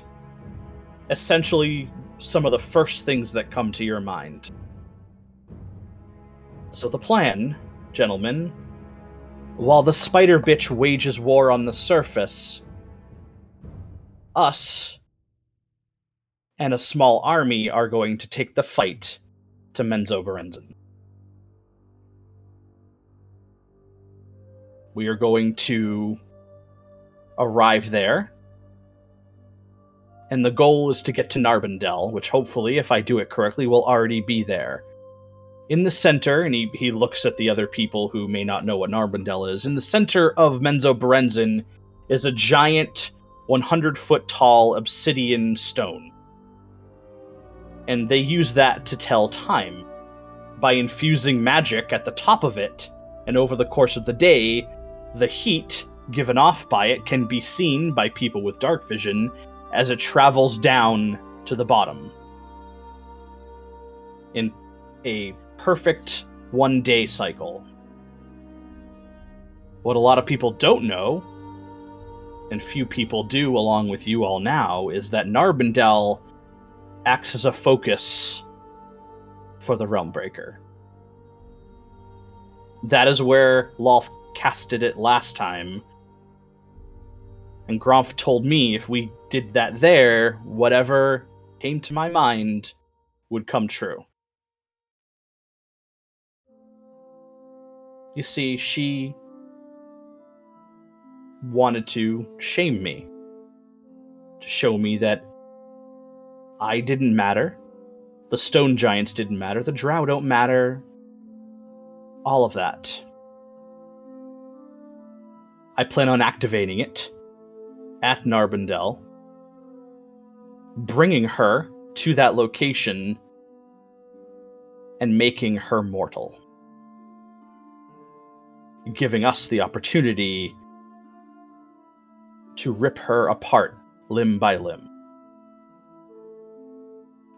essentially some of the first things that come to your mind. So the plan, gentlemen, while the spider bitch wages war on the surface, us and a small army are going to take the fight to Menzoberranzan. We are going to arrive there, and the goal is to get to Narbondel, which hopefully, if I do it correctly, will already be there. In the center, and he, he looks at the other people who may not know what Narbondel is, in the center of Menzoberranzan is a giant, one hundred foot tall obsidian stone. And they use that to tell time by infusing magic at the top of it, and over the course of the day, the heat given off by it can be seen by people with dark vision as it travels down to the bottom. In a perfect one-day cycle. What a lot of people don't know, and few people do along with you all now, is that Narbondel acts as a focus for the Realmbreaker. That is where Lolth casted it last time. And Gromph told me if we did that there, whatever came to my mind would come true. You see, she wanted to shame me, to show me that I didn't matter, the stone giants didn't matter, the drow don't matter, all of that. I plan on activating it at Narbondel, bringing her to that location, and making her mortal. Giving us the opportunity to rip her apart, limb by limb.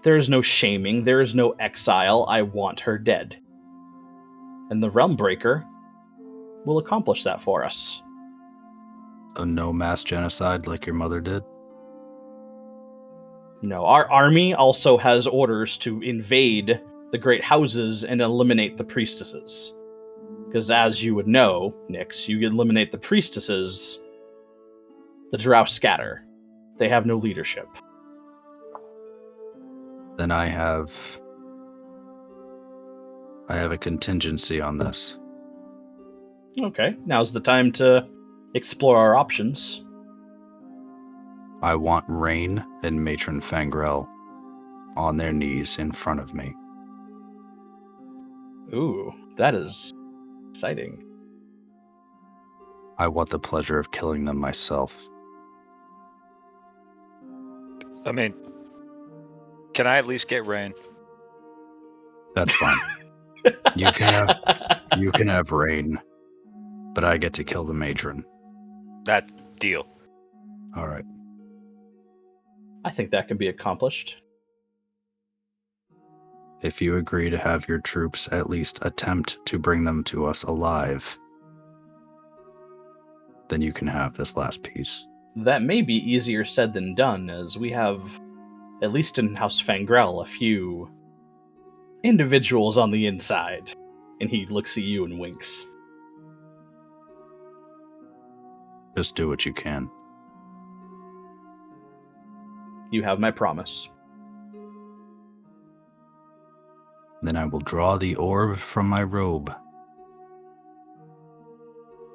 There is no shaming, there is no exile, I want her dead. And the Realmbreaker will accomplish that for us. So no mass genocide like your mother did? No, our army also has orders to invade the great houses and eliminate the priestesses. Because as you would know, Nyx, you eliminate the priestesses, the drow scatter. They have no leadership. Then I have... I have a contingency on this. Okay, now's the time to explore our options. I want Rain and Matron Fangrel on their knees in front of me. Ooh, that is... exciting. I want the pleasure of killing them myself. I mean, can I at least get Rain? That's fine. You can have, you can have Rain, but I get to kill the matron. That deal. All right. I think that can be accomplished. If you agree to have your troops at least attempt to bring them to us alive, then you can have this last piece. That may be easier said than done, as we have, at least in House Fangrel, a few individuals on the inside. And he looks at you and winks. Just do what you can. You have my promise. Then I will draw the orb from my robe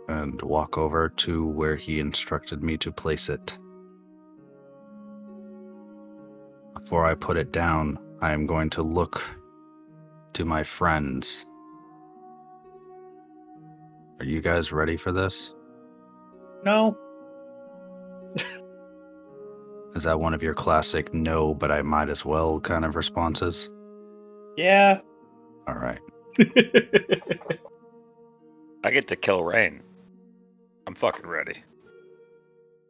and walk over to where he instructed me to place it. Before I put it down, I am going to look to my friends. Are you guys ready for this? No. Is that one of your classic no, but I might as well kind of responses? Yeah. All right. I get to kill Rain. I'm fucking ready.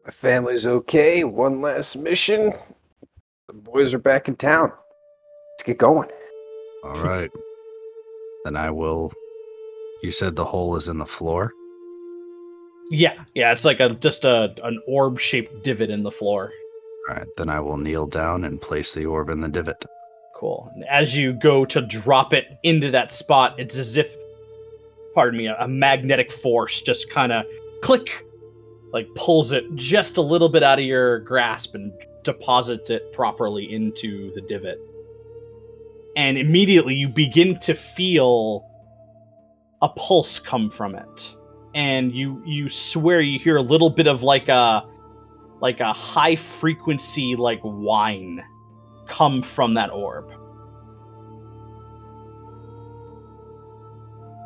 My family's okay. One last mission. The boys are back in town. Let's get going. All right. then I will... You said the hole is in the floor? Yeah, yeah, it's like a just a an orb-shaped divot in the floor. All right, then I will kneel down and place the orb in the divot. Cool. And as you go to drop it into that spot, it's as if, pardon me, a, a magnetic force just kind of click, like pulls it just a little bit out of your grasp and deposits it properly into the divot. And immediately you begin to feel a pulse come from it. And you you swear you hear a little bit of like a like a high frequency like whine come from that orb.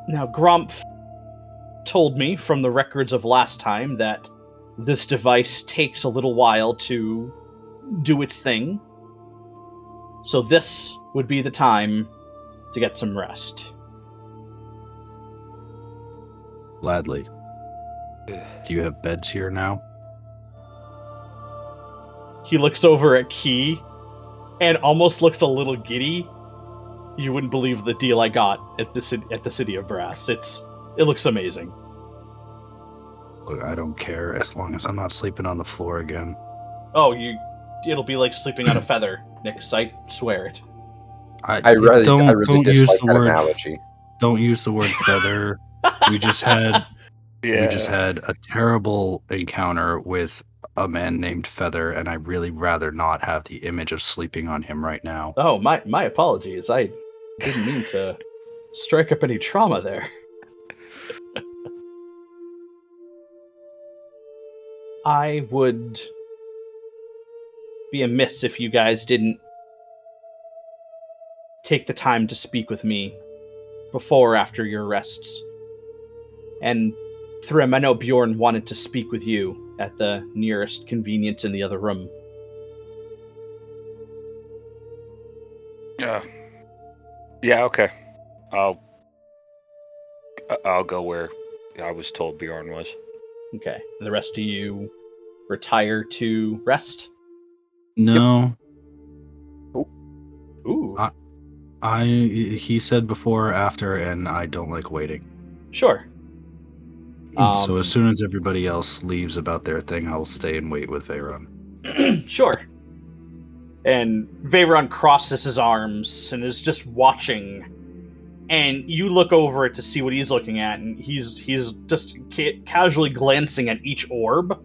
Now Gromph told me from the records of last time that this device takes a little while to do its thing. So this would be the time to get some rest. Gladly. Do you have beds here now? He looks over at Key and almost looks a little giddy. You wouldn't believe the deal I got at the, city, at the City of Brass. It's It looks amazing. Look, I don't care as long as I'm not sleeping on the floor again. Oh, you... It'll be like sleeping on a feather, Nyx. I swear it. I, I really don't, I really don't dislike use the that word, analogy. Don't use the word feather. We just had yeah. we just had a terrible encounter with a man named Feather, and I really rather not have the image of sleeping on him right now. Oh, my my apologies. I didn't mean to strike up any trauma there. I would be amiss if you guys didn't take the time to speak with me before or after your rests. And Thrym, I know Bjorn wanted to speak with you at the nearest convenience in the other room. Yeah. Uh, yeah. Okay. I'll. I'll go where I was told Bjorn was. Okay. And the rest of you retire to rest? No. Yep. Ooh. Ooh. I, I. He said before or after, and I don't like waiting. Sure. Um, so as soon as everybody else leaves about their thing, I'll stay and wait with Veyron. Sure. And Veyron crosses his arms and is just watching. And you look over it to see what he's looking at, and he's he's just ca- casually glancing at each orb.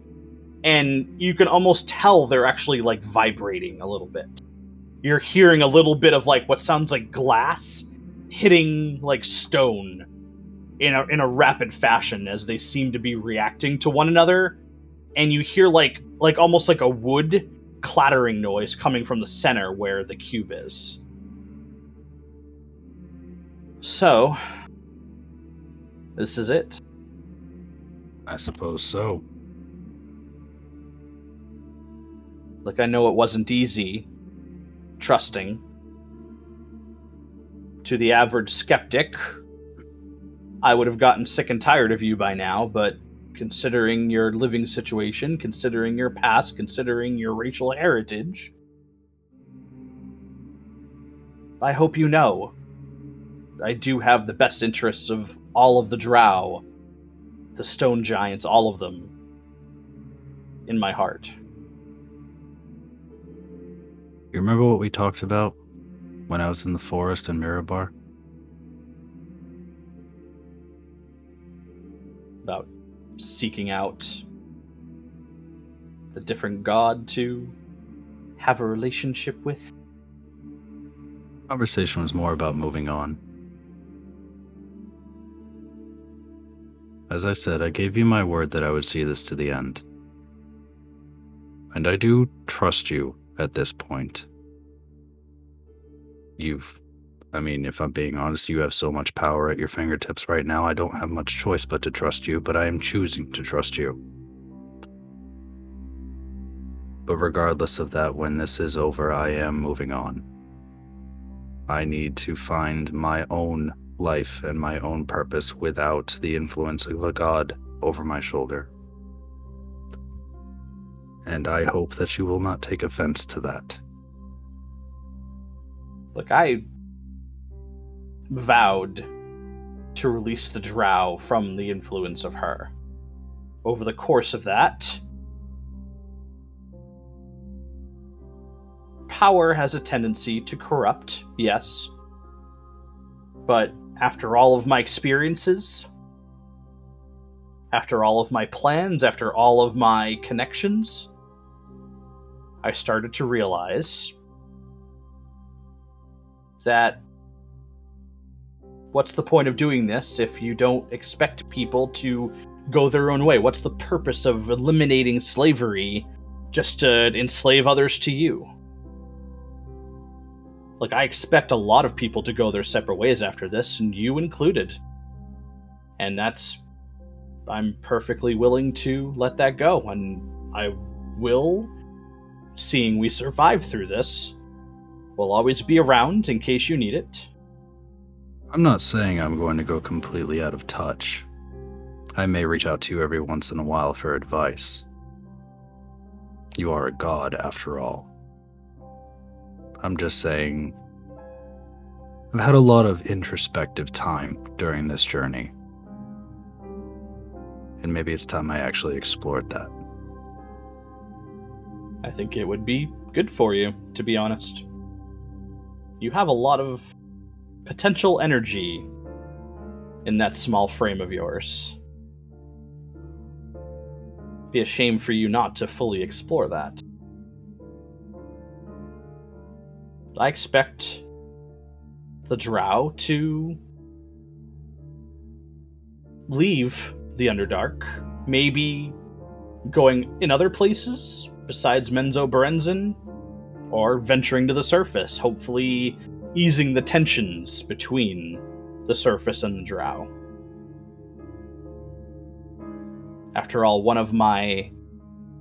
And you can almost tell they're actually, like, vibrating a little bit. You're hearing a little bit of, like, what sounds like glass hitting, like, stone. In a, in a rapid fashion as they seem to be reacting to one another, and you hear like like almost like a wood clattering noise coming from the center where the cube is. So, this is it. I suppose so. Like, I know it wasn't easy trusting. To the average skeptic, I would have gotten sick and tired of you by now, but considering your living situation, considering your past, considering your racial heritage, I hope you know I do have the best interests of all of the drow, the stone giants, all of them, in my heart. You remember what we talked about when I was in the forest in Mirabar? About seeking out the different god to have a relationship with? Conversation was more about moving on. As I said, I gave you my word that I would see this to the end. And I do trust you at this point. You've I mean, if I'm being honest, you have so much power at your fingertips right now, I don't have much choice but to trust you, but I am choosing to trust you. But regardless of that, when this is over, I am moving on. I need to find my own life and my own purpose without the influence of a god over my shoulder. And I hope that you will not take offense to that. Look, I... vowed to release the drow from the influence of her. Over the course of that, power has a tendency to corrupt, yes. But after all of my experiences, after all of my plans, after all of my connections, I started to realize that what's the point of doing this if you don't expect people to go their own way? What's the purpose of eliminating slavery just to enslave others to you? Look, I expect a lot of people to go their separate ways after this, and you included. And that's... I'm perfectly willing to let that go, and I will, seeing we survive through this, will always be around in case you need it. I'm not saying I'm going to go completely out of touch. I may reach out to you every once in a while for advice. You are a god, after all. I'm just saying, I've had a lot of introspective time during this journey. And maybe it's time I actually explored that. I think it would be good for you, to be honest. You have a lot of potential energy in that small frame of yours. It'd be a shame for you not to fully explore that. I expect the drow to leave the Underdark, maybe going in other places besides Menzoberranzan, or venturing to the surface, hopefully easing the tensions between the surface and the drow. After all, one of my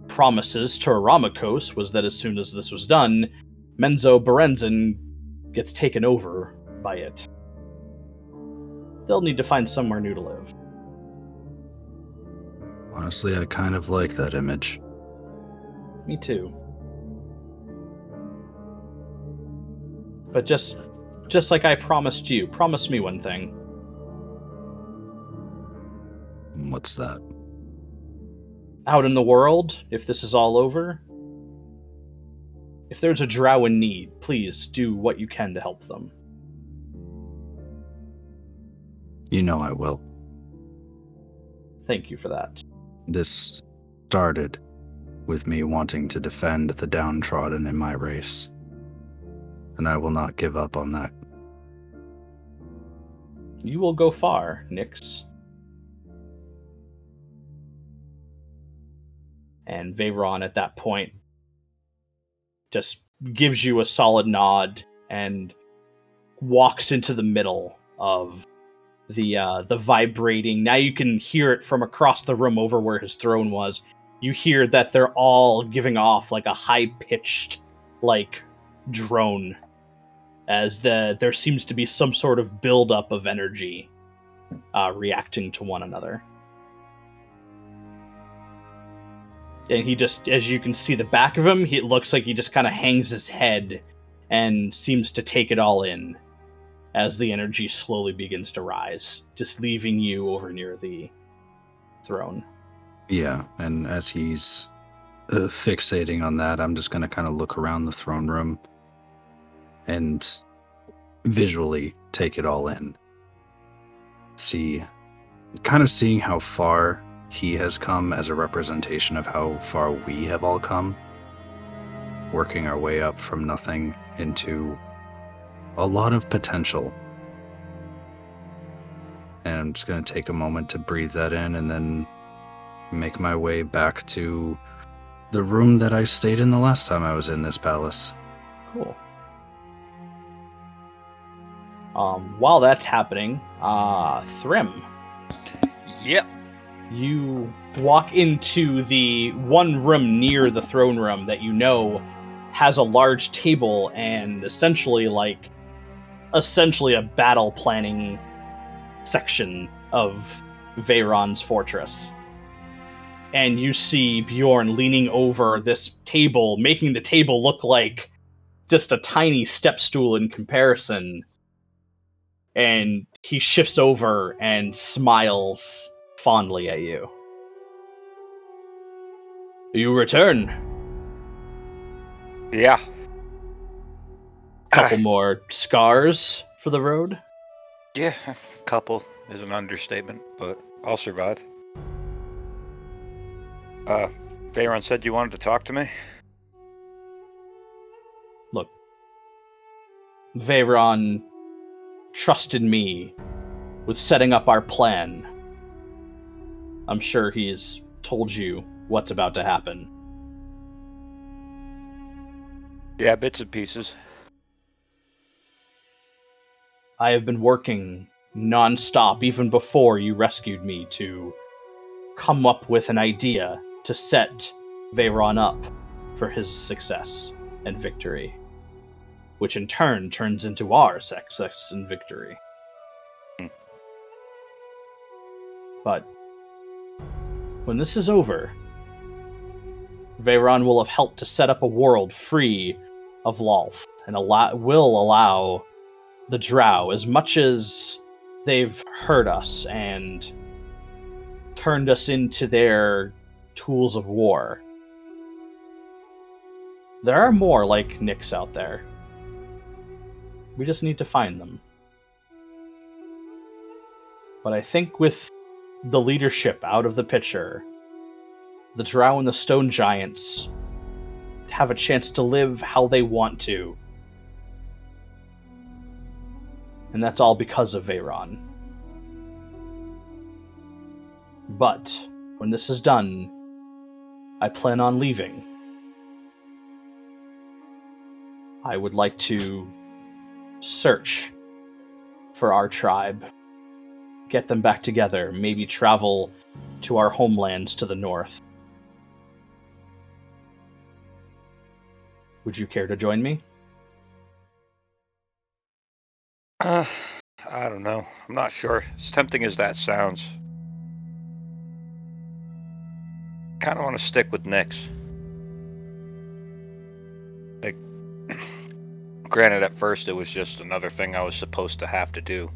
promises to Aramakos was that as soon as this was done, Menzoberranzan gets taken over by it. They'll need to find somewhere new to live. Honestly, I kind of like that image. Me too. But just just like I promised you, promise me one thing. What's that? Out in the world, if this is all over, if there's a drow in need, please do what you can to help them. You know I will. Thank you for that. This started with me wanting to defend the downtrodden in my race, and I will not give up on that. You will go far, Nyx. And Veyron, at that point, just gives you a solid nod and walks into the middle of the uh, the vibrating. Now you can hear it from across the room over where his throne was. You hear that they're all giving off like a high-pitched, like, drone, as the there seems to be some sort of buildup of energy uh, reacting to one another. And he just, as you can see the back of him, he, it looks like he just kind of hangs his head and seems to take it all in as the energy slowly begins to rise, just leaving you over near the throne. Yeah, and as he's uh, fixating on that, I'm just going to kind of look around the throne room and visually take it all in. See, kind of seeing how far he has come as a representation of how far we have all come, working our way up from nothing into a lot of potential. And I'm just going to take a moment to breathe that in and then make my way back to the room that I stayed in the last time I was in this palace. Cool. Um, while that's happening, uh, Thrym. Yep. You walk into the one room near the throne room that you know has a large table and essentially like essentially a battle planning section of Veyron's fortress. And you see Bjorn leaning over this table, making the table look like just a tiny step stool in comparison. and he shifts over and smiles fondly at you. You return. Yeah. Couple more scars for the road? Yeah, couple is an understatement, but I'll survive. Uh, Veyron said you wanted to talk to me? Look, Veyron trusted me with setting up our plan. I'm sure he's told you what's about to happen. Yeah, bits and pieces. I have been working non-stop, even before you rescued me, to come up with an idea to set Veyron up for his success and victory, which in turn turns into our success and victory. Mm. But when this is over, Veyron will have helped to set up a world free of Lolth, and allow- will allow the Drow, as much as they've hurt us and turned us into their tools of war, there are more like Nyx out there. We just need to find them. But I think with the leadership out of the picture, the Drow and the Stone Giants have a chance to live how they want to. And that's all because of Veyron. But when this is done, I plan on leaving. I would like to search for our tribe, get them back together, maybe travel to our homelands to the north. Would you care to join me? Uh, I don't know. I'm not sure. As tempting as that sounds. I kind of want to stick with Nyx. Like, granted, at first it was just another thing I was supposed to have to do.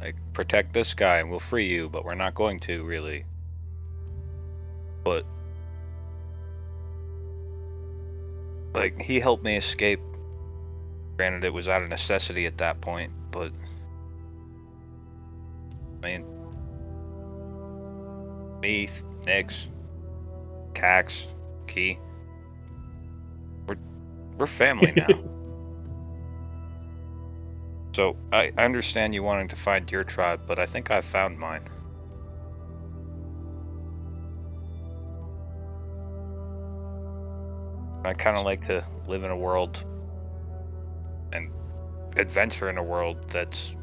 Like, protect this guy and we'll free you, but we're not going to, really. But, like, he helped me escape. Granted, it was out of necessity at that point. But, I mean, me, Nyx, Cax, Key, we're, we're family now. So, I, I understand you wanting to find your tribe, but I think I found mine. I kind of like to live in a world and adventure in a world that's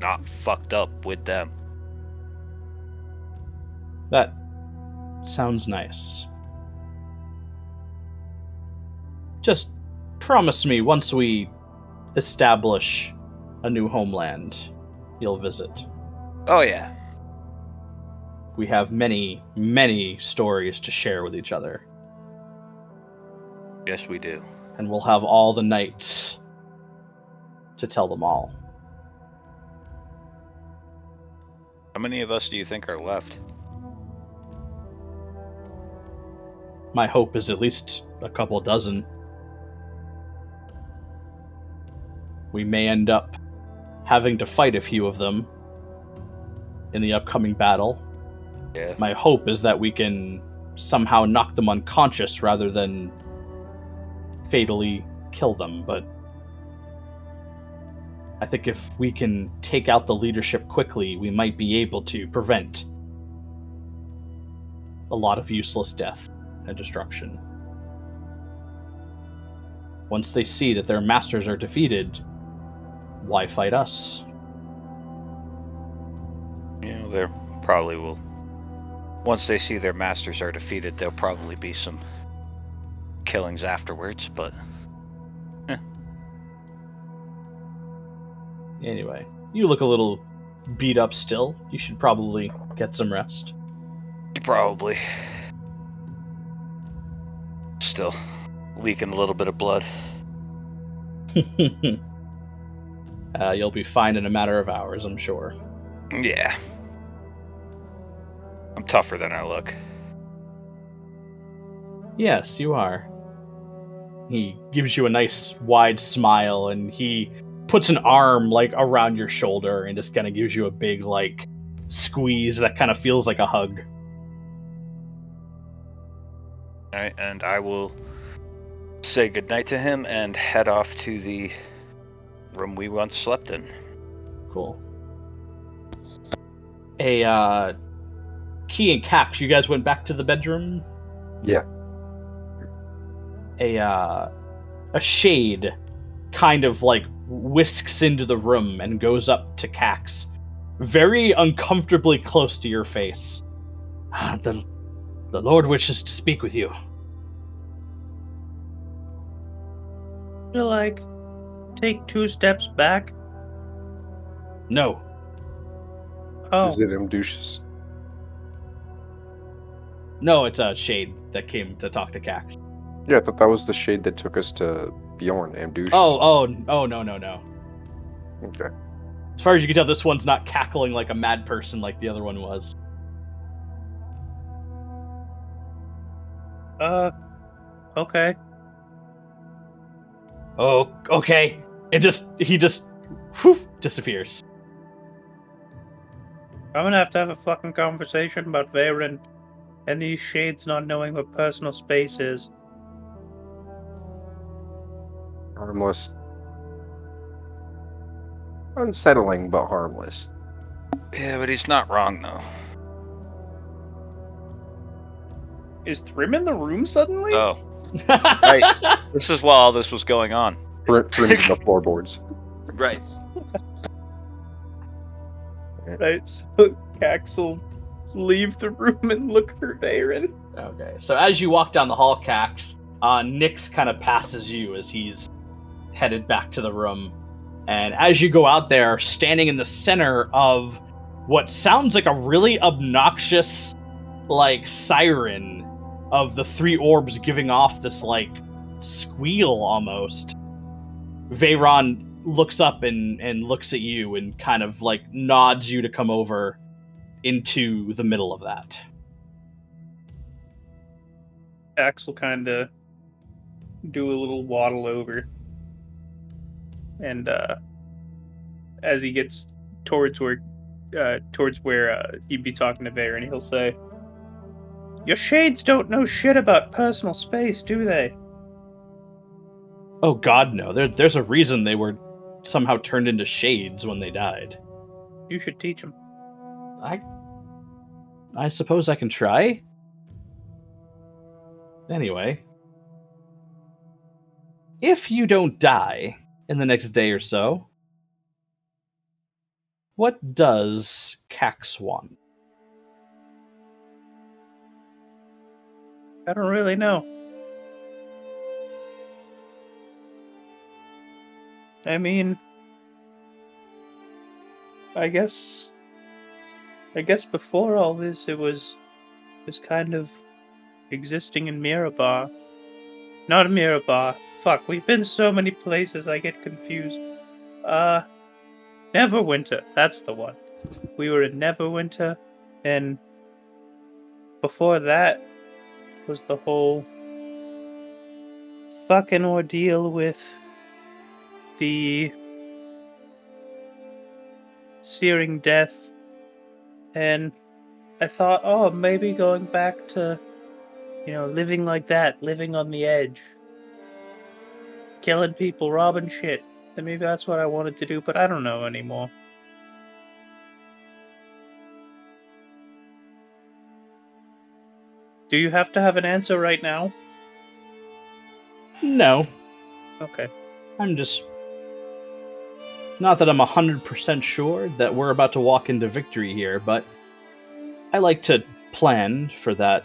not fucked up with them. That sounds nice. Just promise me once we establish a new homeland, you'll visit. Oh yeah. We have many, many stories to share with each other. Yes, we do. And we'll have all the nights to tell them all. How many of us do you think are left? My hope is at least a couple dozen. We may end up having to fight a few of them in the upcoming battle. Yeah. My hope is that we can somehow knock them unconscious rather than fatally kill them, but I think if we can take out the leadership quickly, we might be able to prevent a lot of useless death and destruction. Once they see that their masters are defeated, why fight us? You know, there probably will. Once they see their masters are defeated, there'll probably be some killings afterwards, but... Anyway, you look a little beat up still. You should probably get some rest. Probably. Still leaking a little bit of blood. Uh, you'll be fine in a matter of hours, I'm sure. Yeah. I'm tougher than I look. Yes, you are. He gives you a nice wide smile, and he puts an arm like around your shoulder and just kind of gives you a big like squeeze that kind of feels like a hug. All right, and I will say goodnight to him and head off to the room we once slept in. Cool. Hey, uh, Key and Cax, you guys went back to the bedroom? Yeah. A, uh, a shade kind of, like, whisks into the room and goes up to Cax, very uncomfortably close to your face. Ah, the, the Lord wishes to speak with you. You're like... take two steps back? No. Oh. Is it Amdusias? No, it's a shade that came to talk to Cax. Yeah, I thought that was the shade that took us to Bjorn, Amdusias. Oh, oh, oh, no, no, no. Okay. As far as you can tell, this one's not cackling like a mad person like the other one was. Uh, okay. Oh, okay. It just, he just, whoof, disappears. I'm gonna have to have a fucking conversation about Veyron and these shades not knowing what personal space is. Harmless. Unsettling, but harmless. Yeah, but he's not wrong, though. Is Thrym in the room suddenly? Oh. Right. This is while all this was going on. Thrym's in the floorboards. Right. Right, so Cax will leave the room and look for Veyron. Okay, so as you walk down the hall, Cax, uh, Nyx kind of passes you as he's headed back to the room. And as you go out there, standing in the center of what sounds like a really obnoxious, like, siren of the three orbs giving off this, like, squeal almost, Veyron looks up and, and looks at you and kind of, like, nods you to come over into the middle of that. Axel kind of do a little waddle over. And uh, as he gets towards where uh, towards where uh, he'd be talking to Veyron, he'll say, "Your shades don't know shit about personal space, do they?" Oh God, no. There, there's a reason they were somehow turned into shades when they died. You should teach them. I, I suppose I can try. Anyway, if you don't die in the next day or so, what does Cax want? I don't really know. I mean, I guess, I guess before all this, it was just kind of existing in Mirabar. Not Mirabar. Fuck, we've been so many places, I get confused. Uh, Neverwinter, that's the one. We were in Neverwinter, and before that was the whole fucking ordeal with the Searing Death, and I thought, oh, maybe going back to, you know, living like that, living on the edge, killing people, robbing shit, then maybe that's what I wanted to do, but I don't know anymore. Do you have to have an answer right now? No. Okay. I'm just... not that I'm one hundred percent sure that we're about to walk into victory here, but I like to plan for that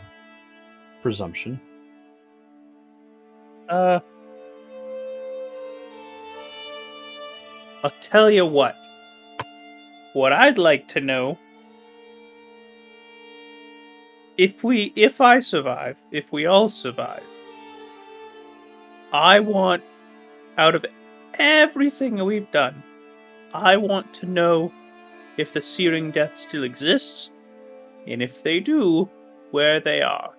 presumption. Uh... I'll tell you what. What I'd like to know... If we, if I survive, if we all survive, I want, out of everything that we've done, I want to know if the Searing Death still exists, and if they do, where they are.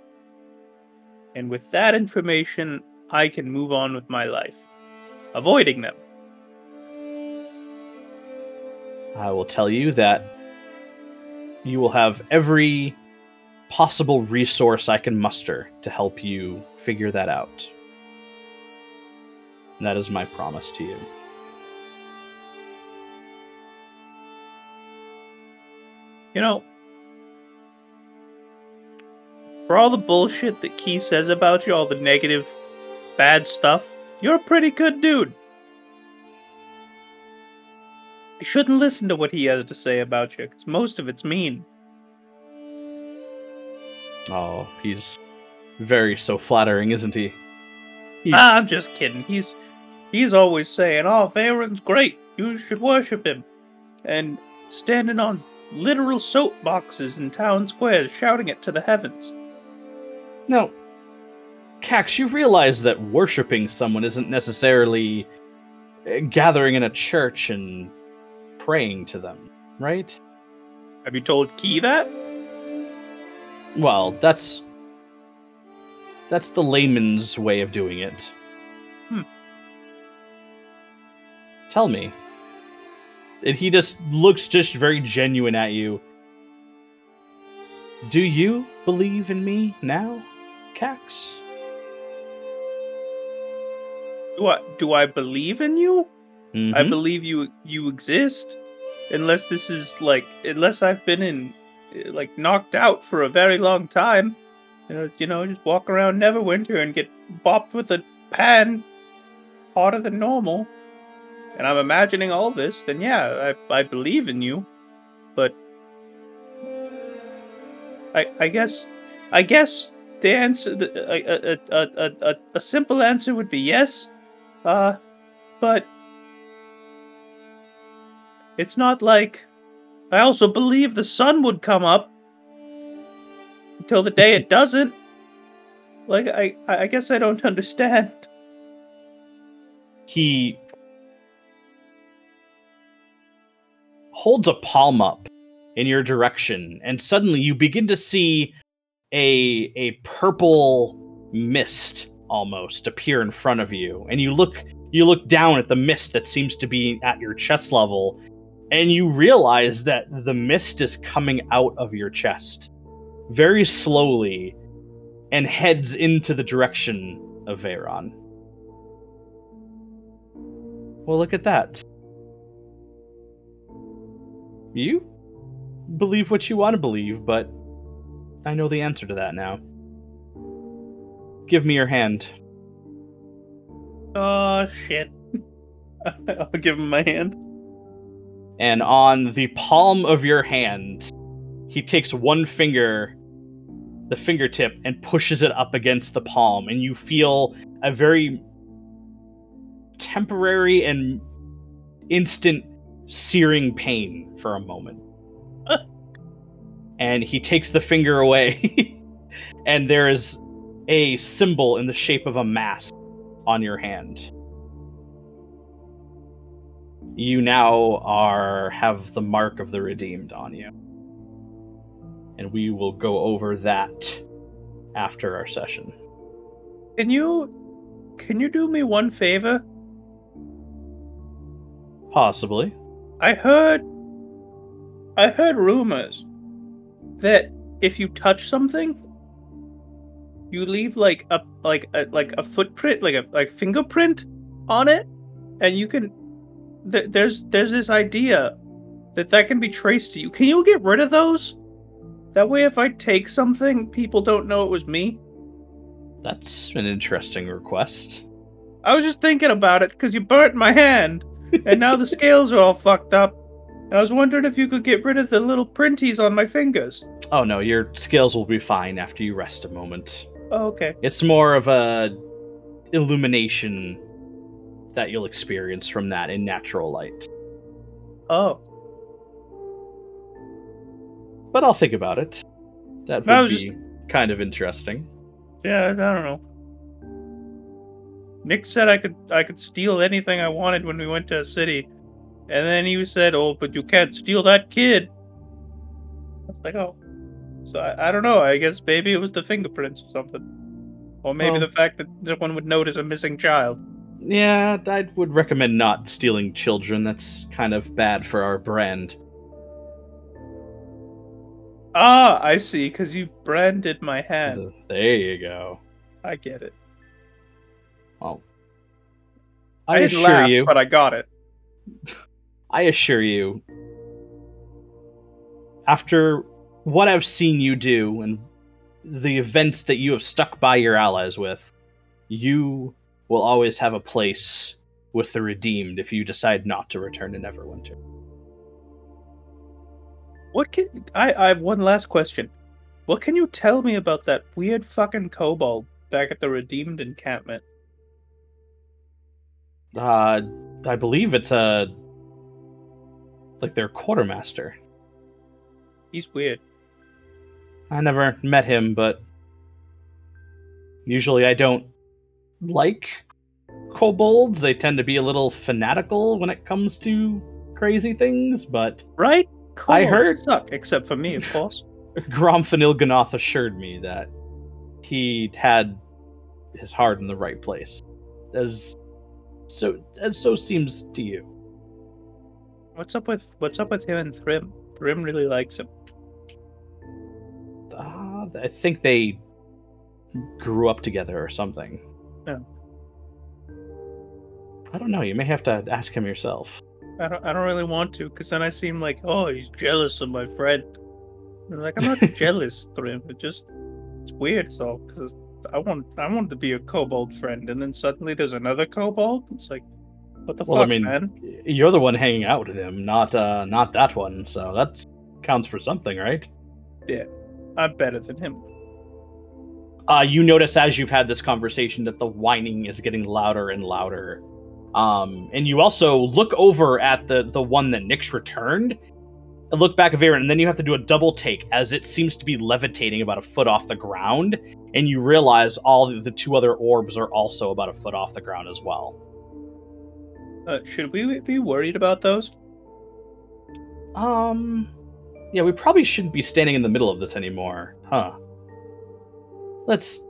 And with that information, I can move on with my life, avoiding them. I will tell you that you will have every possible resource I can muster to help you figure that out. And that is my promise to you. You know, for all the bullshit that Key says about you, all the negative, bad stuff, you're a pretty good dude. You shouldn't listen to what he has to say about you, because most of it's mean. Oh, he's very so flattering, isn't he? He's... Ah, I'm just kidding. He's he's always saying, oh, Veyron's great. You should worship him. And standing on literal soapboxes in town squares, shouting it to the heavens. Now, Cax, you realize that worshipping someone isn't necessarily gathering in a church and praying to them, right? Have you told Key that? Well, that's... That's the layman's way of doing it. Hmm. Tell me. And he just looks just very genuine at you. Do you believe in me now, Cax? Do I, do I believe in you? Mm-hmm. I believe you you exist. Unless this is like... Unless I've been in... like knocked out for a very long time. Uh, you know, just walk around Neverwinter and get bopped with a pan harder than normal. And I'm imagining all this, then yeah, I I believe in you. But I I guess I guess the answer, the, a, a, a, a, a simple answer would be yes. Uh, but it's not like... I also believe the sun would come up until the day it doesn't. Like, I, I guess I don't understand. He holds a palm up in your direction, and suddenly you begin to see a a purple mist almost appear in front of you. And you look you look down at the mist that seems to be at your chest level. And you realize that the mist is coming out of your chest very slowly and heads into the direction of Veyron. Well, look at that. You believe what you want to believe, but I know the answer to that now. Give me your hand. Oh, shit. I'll give him my hand. And on the palm of your hand, he takes one finger, the fingertip, and pushes it up against the palm. And you feel a very temporary and instant searing pain for a moment. And he takes the finger away. And there is a symbol in the shape of a mask on your hand. You now are have the Mark of the Redeemed on you. And we will go over that after our session. Can you can you do me one favor? Possibly. I heard I heard rumors that if you touch something, you leave like a like a like a footprint, like a like fingerprint on it, and you can... There's there's this idea that that can be traced to you. Can you get rid of those? That way if I take something, people don't know it was me. That's an interesting request. I was just thinking about it because you burnt my hand. And now the scales are all fucked up. And I was wondering if you could get rid of the little printies on my fingers. Oh no, your scales will be fine after you rest a moment. Oh, okay. It's more of a illumination that you'll experience from that in natural light. Oh. But I'll think about it. That would be just... kind of interesting. Yeah, I don't know. Nick said I could I could steal anything I wanted when we went to a city. And then he said, "Oh, but you can't steal that kid." I was like, "Oh." So I, I don't know. I guess maybe it was the fingerprints or something, or maybe well, the fact that someone would notice a missing child. Yeah, I would recommend not stealing children. That's kind of bad for our brand. Ah, I see. Because you branded my hand. There you go. I get it. Well, I, I didn't assure laugh, you, but I got it. I assure you, after what I've seen you do and the events that you have stuck by your allies with, you will always have a place with the Redeemed if you decide not to return to Neverwinter. What can I, I have one last question. What can you tell me about that weird fucking kobold back at the Redeemed Encampment? Uh, I believe it's a... like their quartermaster. He's weird. I never met him, but usually I don't like kobolds. They tend to be a little fanatical when it comes to crazy things, but... Right? Kobolds I heard... suck, except for me, of course. Gromph and Ilganoth assured me that he had his heart in the right place. As... So, and so seems to you. What's up with What's up with him and Thrym? Thrym really likes him. Uh, I think they grew up together or something. No. I don't know. You may have to ask him yourself. I don't. I don't really want to, because then I seem like, oh, he's jealous of my friend. I'm like, I'm not jealous, Thrym. It just it's weird. So because. I want I wanted to be a kobold friend, and then suddenly there's another kobold? It's like, what the well, fuck, I mean, man? You're the one hanging out with him, not uh, not that one, so that counts for something, right? Yeah, I'm better than him. Uh, you notice as you've had this conversation that the whining is getting louder and louder. Um, and you also look over at the, the one that Nyx returned, and look back at Veyron, and then you have to do a double take, as it seems to be levitating about a foot off the ground, and you realize all the, the two other orbs are also about a foot off the ground as well. Uh, should we be worried about those? Um, yeah, we probably shouldn't be standing in the middle of this anymore, huh? Let's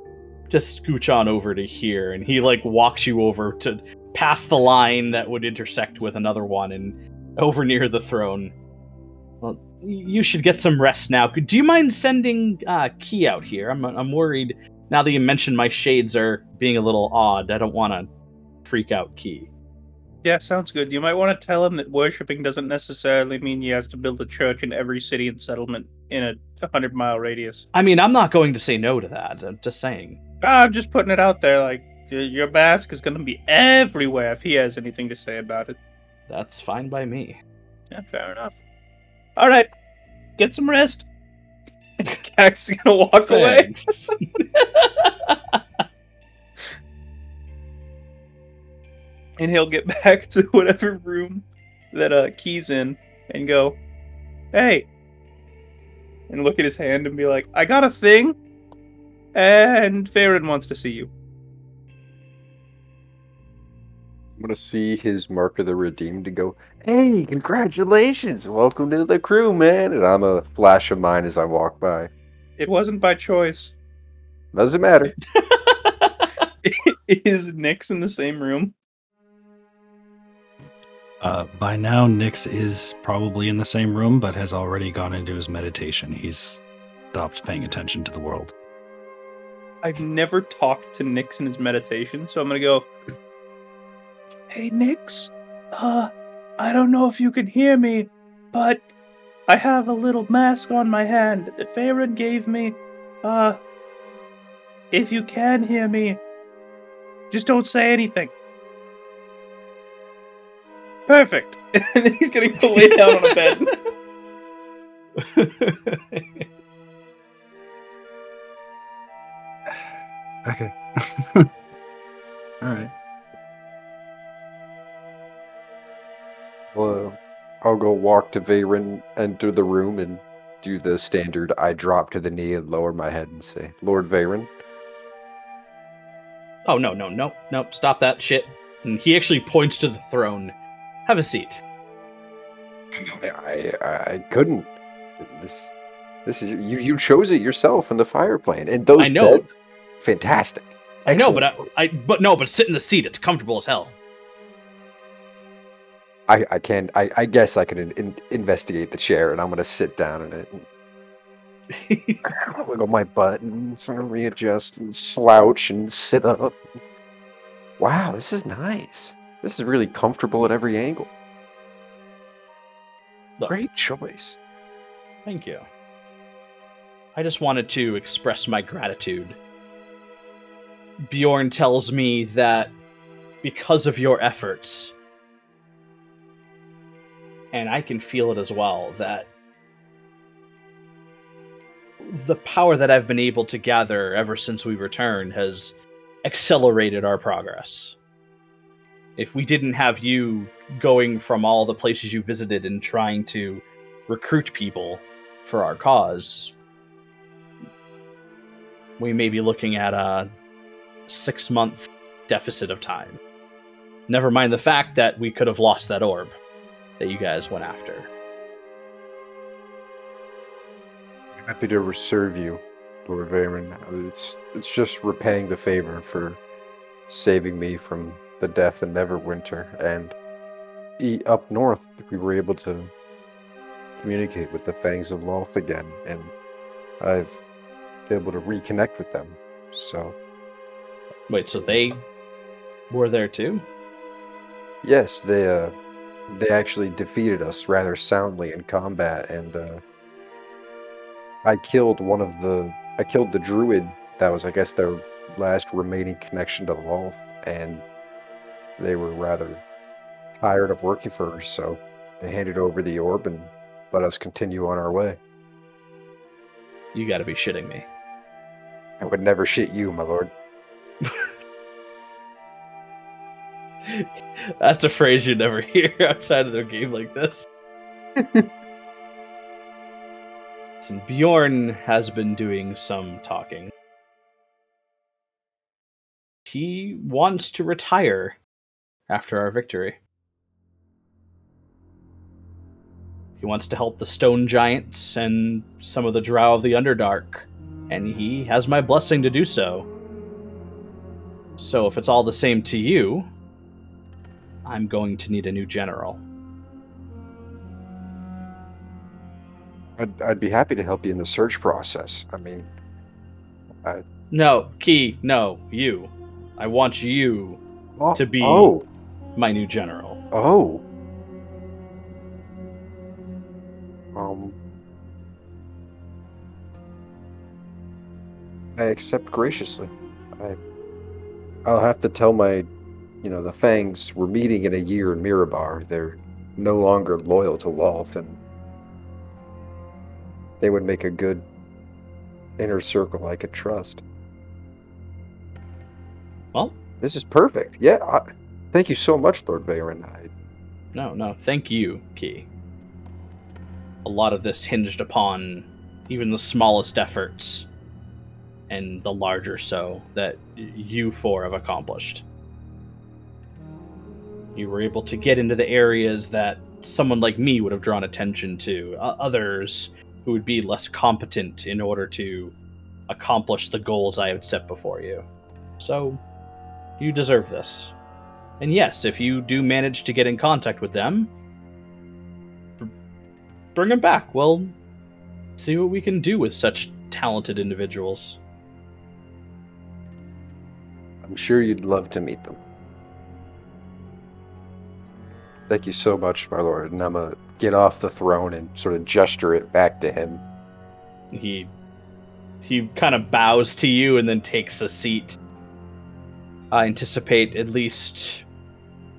just scooch on over to here, and he, like, walks you over to past the line that would intersect with another one, and over near the throne. Well, you should get some rest now. Do you mind sending uh, Key out here? I'm I'm worried now that you mentioned my shades are being a little odd. I don't want to freak out Key. Yeah, sounds good. You might want to tell him that worshipping doesn't necessarily mean he has to build a church in every city and settlement in a hundred-mile radius. I mean, I'm not going to say no to that. I'm just saying. I'm just putting it out there. Like, your mask is going to be everywhere if he has anything to say about it. That's fine by me. Yeah, fair enough. All right, get some rest. Cax is gonna walk Thanks. away. And he'll get back to whatever room that uh, Key's in and go, "Hey," and look at his hand and be like, "I got a thing, and Veyron wants to see you." I'm going to see his Mark of the Redeemed and go, "Hey, congratulations! Welcome to the crew, man!" And I'm a flash of mine as I walk by. It wasn't by choice. Doesn't matter. Is Nyx in the same room? Uh, by now, Nyx is probably in the same room, but has already gone into his meditation. He's stopped paying attention to the world. I've never talked to Nyx in his meditation, so I'm going to go... "Hey, Nyx, uh, I don't know if you can hear me, but I have a little mask on my hand that Veyron gave me. Uh, if you can hear me, just don't say anything." "Perfect." And then he's going to go lay down on a bed. Okay. All right. Well, I'll go walk to Veyron, enter the room, and do the standard I drop to the knee and lower my head and say, "Lord Veyron." Oh, no, no, no, no, stop that shit. And he actually points to the throne. "Have a seat." I, I I couldn't. This this is you. You chose it yourself in the fire plane, and those I know. Beds, fantastic. I know, but I, I but no, but sit in the seat. It's comfortable as hell. I, I can I, I guess I can in, in, investigate the chair, and I'm gonna sit down in it. And wiggle my butt and sort of readjust and slouch and sit up. Wow, this is nice. This is really comfortable at every angle. Look, great choice. Thank you. I just wanted to express my gratitude. Bjorn tells me that because of your efforts, and I can feel it as well, that the power that I've been able to gather ever since we returned has accelerated our progress. If we didn't have you going from all the places you visited and trying to recruit people for our cause, we may be looking at a six-month deficit of time. Never mind the fact that we could have lost that orb that you guys went after. Happy to serve you, Lord Veyron. It's it's just repaying the favor for saving me from the death in Neverwinter, and e- up north we were able to communicate with the Fangs of Lolth again, and I've been able to reconnect with them. So wait, so they were there too? Yes, they uh, they actually defeated us rather soundly in combat, and. Uh, I killed one of the... I killed the druid that was, I guess, their last remaining connection to Lolth, and they were rather tired of working for her, so they handed over the orb and let us continue on our way. You gotta be shitting me. I would never shit you, my lord. That's a phrase you never hear outside of a game like this. And Bjorn has been doing some talking. He wants to retire after our victory. He wants to help the stone giants and some of the drow of the Underdark, and he has my blessing to do so. So if it's all the same to you, I'm going to need a new general. I'd, I'd be happy to help you in the search process. I mean... I... No, Key, no, you. I want you oh, to be oh. my new general. Oh. Um... I accept graciously. I, I'll have to tell my... You know, the Fangs we're meeting in a year in Mirabar. They're no longer loyal to Lolth, and they would make a good inner circle I could trust. Well, this is perfect. Yeah, I, thank you so much, Lord Veyron. I... No, no, thank you, Key. A lot of this hinged upon even the smallest efforts and the larger so that you four have accomplished. You were able to get into the areas that someone like me would have drawn attention to. Uh, others... who would be less competent in order to accomplish the goals I had set before you. So, you deserve this. And yes, if you do manage to get in contact with them, br- bring them back. We'll see what we can do with such talented individuals. I'm sure you'd love to meet them. Thank you so much, my lord. And I'm a get off the throne and sort of gesture it back to him. He he kind of bows to you and then takes a seat. I anticipate at least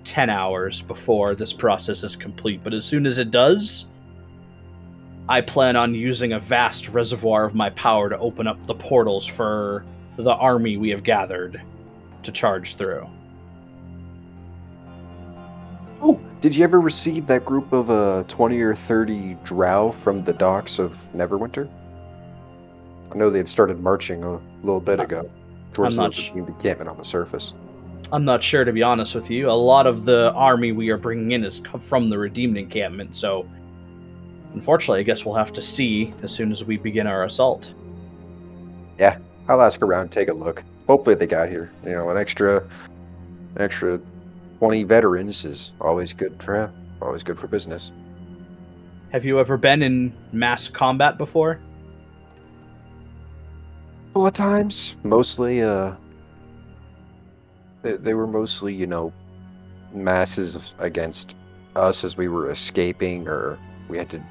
ten hours before this process is complete, but as soon as it does, I plan on using a vast reservoir of my power to open up the portals for the army we have gathered to charge through. Oh! Did you ever receive that group of uh, twenty or thirty drow from the docks of Neverwinter? I know they had started marching a little bit ago towards the Redeemed Encampment on the surface. I'm not sure, to be honest with you. A lot of the army we are bringing in is from the Redeemed Encampment, so Unfortunately, I guess we'll have to see as soon as we begin our assault. Yeah, I'll ask around, take a look. Hopefully they got here. You know, an extra, an extra twenty veterans is always good for him. Always good for business. Have you ever been in mass combat before? A couple of times. Mostly, uh... They, they were mostly, you know, masses against us as we were escaping, or we had to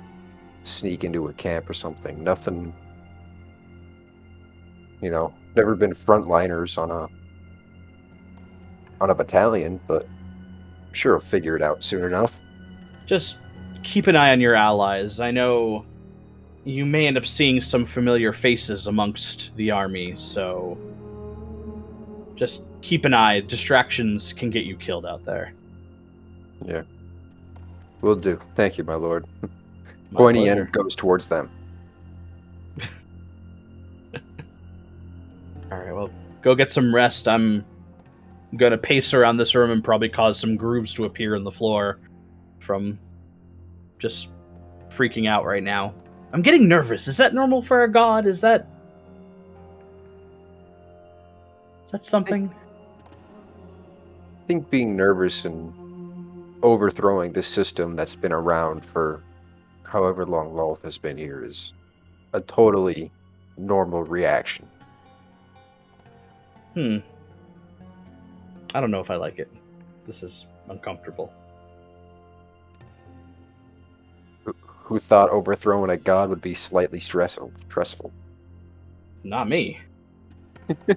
sneak into a camp or something. Nothing, you know, never been frontliners on a on a battalion, but I'm sure I'll figure it out soon enough. Just keep an eye on your allies. I know you may end up seeing some familiar faces amongst the army, so just keep an eye. Distractions can get you killed out there. Yeah. Will do. Thank you, my lord. Pointy goes towards them. Alright, well, go get some rest. I'm going to pace around this room and probably cause some grooves to appear in the floor from just freaking out right now. I'm getting nervous. Is that normal for a god? Is that... Is that something? I think being nervous and overthrowing this system that's been around for however long Lolth has been here is a totally normal reaction. Hmm. I don't know if I like it. This is uncomfortable. Who, who thought overthrowing a god would be slightly stress- stressful? Not me. Yeah.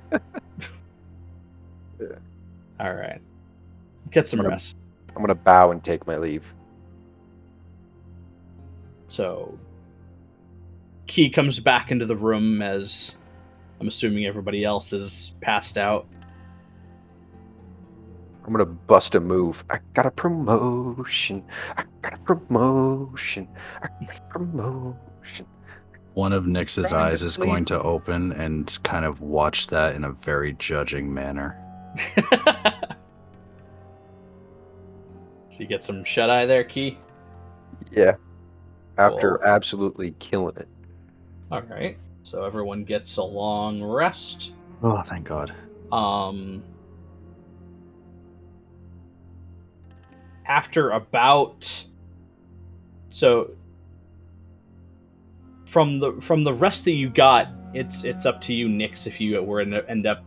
Alright. Get some I'm gonna, rest. I'm gonna bow and take my leave. So, Key comes back into the room as I'm assuming everybody else is passed out. I'm gonna bust a move. I got a promotion. I got a promotion. I got a promotion. One of Nyx's eyes is going to open and kind of watch that in a very judging manner. So you get some shut eye there, Key? Yeah. After cool. Absolutely killing it. Alright. So everyone gets a long rest. Oh, thank God. Um after about so from the from the rest that you got, it's it's up to you, Nyx, if you were to end up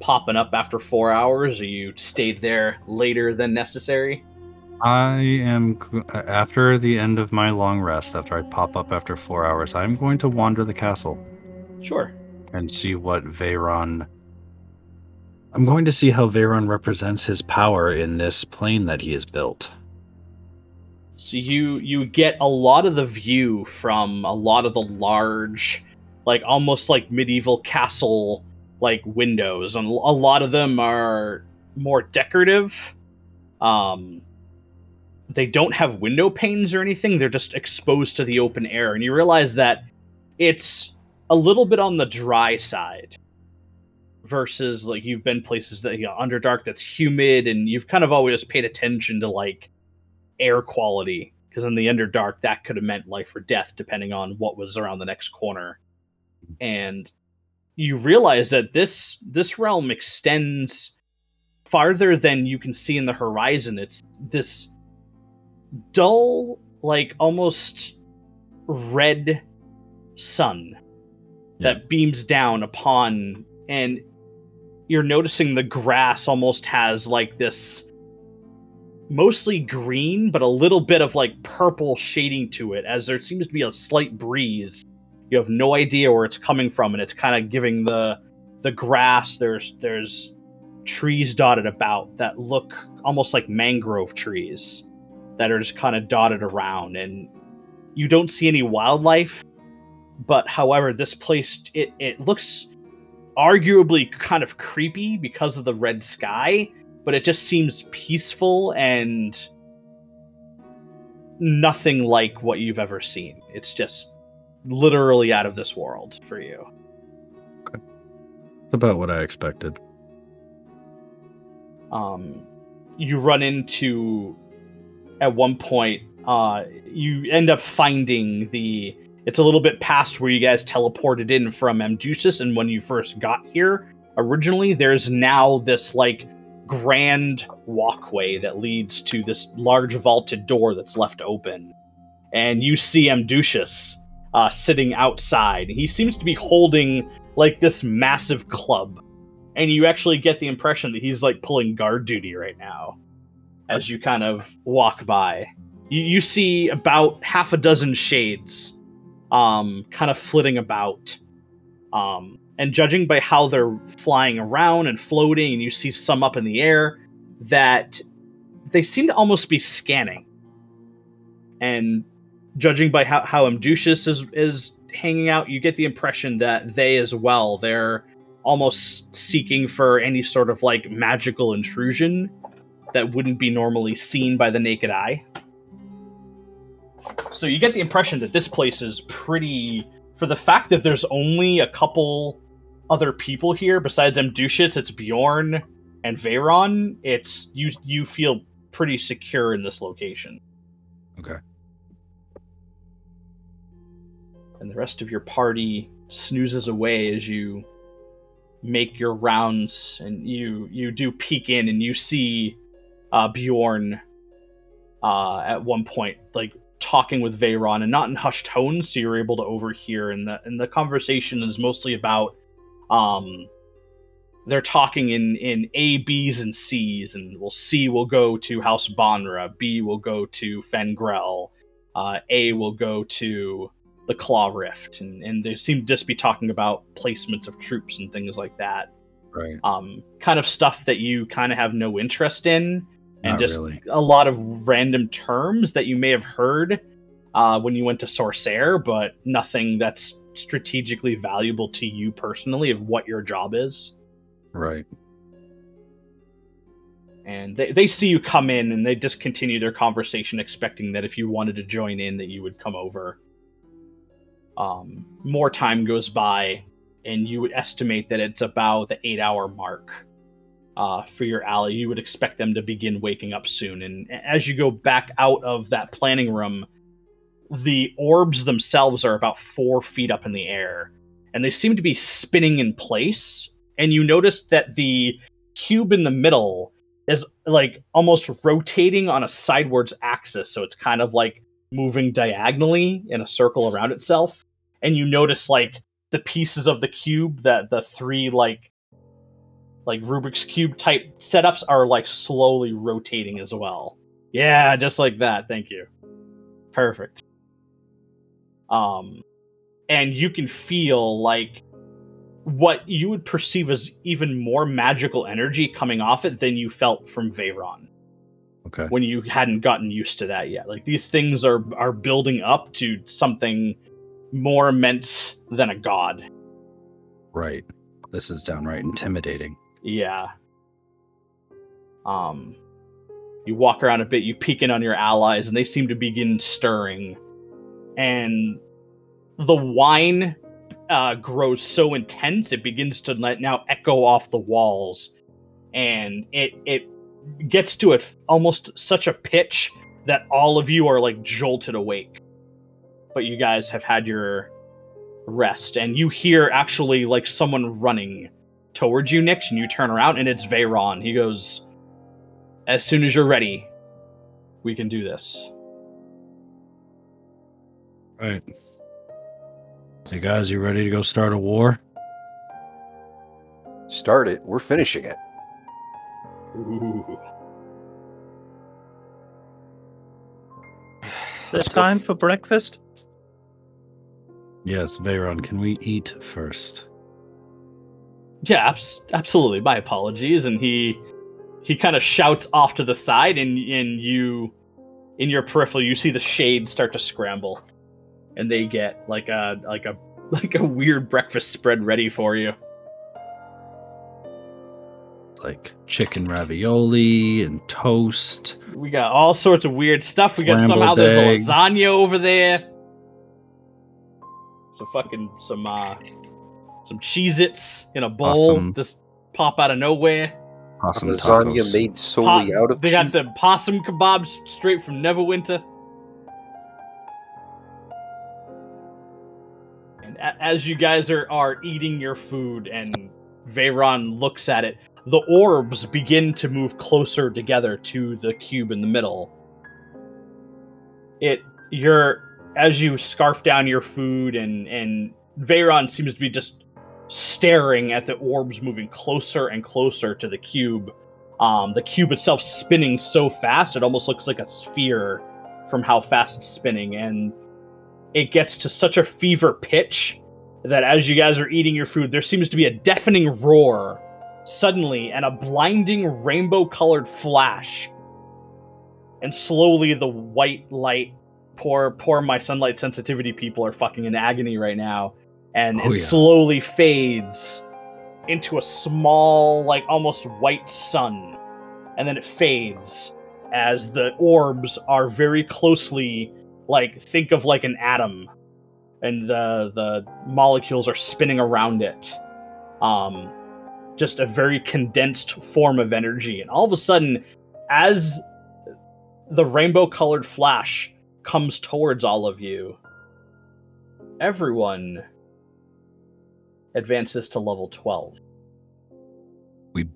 popping up after four hours, or you stayed there later than necessary? I am, after the end of my long rest, after I pop up after four hours, I'm going to wander the castle. Sure. And see what Veyron... I'm going to see how Veyron represents his power in this plane that he has built. So you, you get a lot of the view from a lot of the large, like almost like medieval castle like windows, and a lot of them are more decorative. Um, they don't have window panes or anything. They're just exposed to the open air, and you realize that it's a little bit on the dry side versus like you've been places that, you know, Underdark, that's humid, and you've kind of always paid attention to like air quality, because in the Underdark that could have meant life or death depending on what was around the next corner. And you realize that this this realm extends farther than you can see in the horizon. It's this dull, like, almost red sun yeah. that beams down upon, and you're noticing the grass almost has, like, this mostly green, but a little bit of, like, purple shading to it, as there seems to be a slight breeze. You have no idea where it's coming from, and it's kind of giving the the grass. There's there's trees dotted about that look almost like mangrove trees that are just kind of dotted around, and you don't see any wildlife. But however, this place it it looks arguably kind of creepy because of the red sky, but it just seems peaceful and nothing like what you've ever seen. It's just literally out of this world for you. Okay. About what I expected. Um, you run into, at one point, uh, you end up finding the... It's a little bit past where you guys teleported in from Amdusias, and when you first got here originally, there's now this, like, grand walkway that leads to this large vaulted door that's left open. And you see Amdusias uh, sitting outside. He seems to be holding, like, this massive club. And you actually get the impression that he's, like, pulling guard duty right now as you kind of walk by. You, you see about half a dozen shades Um, kind of flitting about. Um, and judging by how they're flying around and floating, and you see some up in the air, that they seem to almost be scanning. And judging by how, how Amdusias is, is hanging out, you get the impression that they as well, they're almost seeking for any sort of like magical intrusion that wouldn't be normally seen by the naked eye. So you get the impression that this place is pretty... For the fact that there's only a couple other people here, besides Amdusias, it's Bjorn and Veyron, it's... You you feel pretty secure in this location. Okay. And the rest of your party snoozes away as you make your rounds, and you, you do peek in, and you see uh, Bjorn uh, at one point, like, talking with Veyron, and not in hushed tones, so you're able to overhear, and the and the conversation is mostly about um they're talking in in A, B's, and C's, and well, C will go to House Baenre, B will go to Fangrel, uh A will go to the Claw Rift, and, and they seem to just be talking about placements of troops and things like that. Right. Um kind of stuff that you kind of have no interest in. And Not just really. a lot of random terms that you may have heard uh, when you went to Sorcerer, but nothing that's strategically valuable to you personally of what your job is. Right. And they, they see you come in, and they just continue their conversation, expecting that if you wanted to join in, that you would come over. Um, more time goes by, and you would estimate that it's about the eight-hour mark. Uh, for your alley, you would expect them to begin waking up soon. And as you go back out of that planning room, the orbs themselves are about four feet up in the air, and they seem to be spinning in place. And you notice that the cube in the middle is like almost rotating on a sidewards axis, so it's kind of like moving diagonally in a circle around itself. And you notice like the pieces of the cube, that the three like like Rubik's Cube type setups are like slowly rotating as well. Yeah, just like that. Thank you. Perfect. Um, and you can feel like what you would perceive as even more magical energy coming off it than you felt from Veyron. Okay. When you hadn't gotten used to that yet. Like these things are, are building up to something more immense than a god. Right. This is downright intimidating. Yeah. Um, you walk around a bit, you peek in on your allies, and they seem to begin stirring. And the whine uh, grows so intense, it begins to now echo off the walls. And it it gets to it almost such a pitch that all of you are, like, jolted awake. But you guys have had your rest, and you hear actually, like, someone running towards you, Nyx, and you turn around, and it's Veyron. He goes, "As soon as you're ready, we can do this." Right. Hey, guys, you ready to go start a war? Start it. We're finishing it. Ooh. Is it time for breakfast? Yes, Veyron, can we eat first? Yeah, abs- absolutely. My apologies. And he he kind of shouts off to the side, and, and you, in your peripheral, you see the shades start to scramble, and they get like a like a like a weird breakfast spread ready for you, like chicken ravioli and toast. We got all sorts of weird stuff. We got somehow eggs. There's a lasagna over there. So fucking some uh, some Cheez-Its in a bowl, awesome. Just pop out of nowhere. Awesome lasagna tacos. Made solely po- out of They cheese. Got the possum kebabs straight from Neverwinter. as you guys are, are eating your food and Veyron looks at it, the orbs begin to move closer together to the cube in the middle. It, you're, as you scarf down your food and, and Veyron seems to be just staring at the orbs moving closer and closer to the cube. Um, the cube itself spinning so fast, it almost looks like a sphere from how fast it's spinning. And it gets to such a fever pitch that as you guys are eating your food, there seems to be a deafening roar suddenly and a blinding rainbow-colored flash. And slowly the white light, poor, poor my sunlight sensitivity people are fucking in agony right now. And oh, it yeah. slowly fades into a small, like almost white sun. And then it fades as the orbs are very closely, like think of like an atom. And the the molecules are spinning around it. Um, just a very condensed form of energy. And all of a sudden, as the rainbow-colored flash comes towards all of you, everyone advances to level twelve. We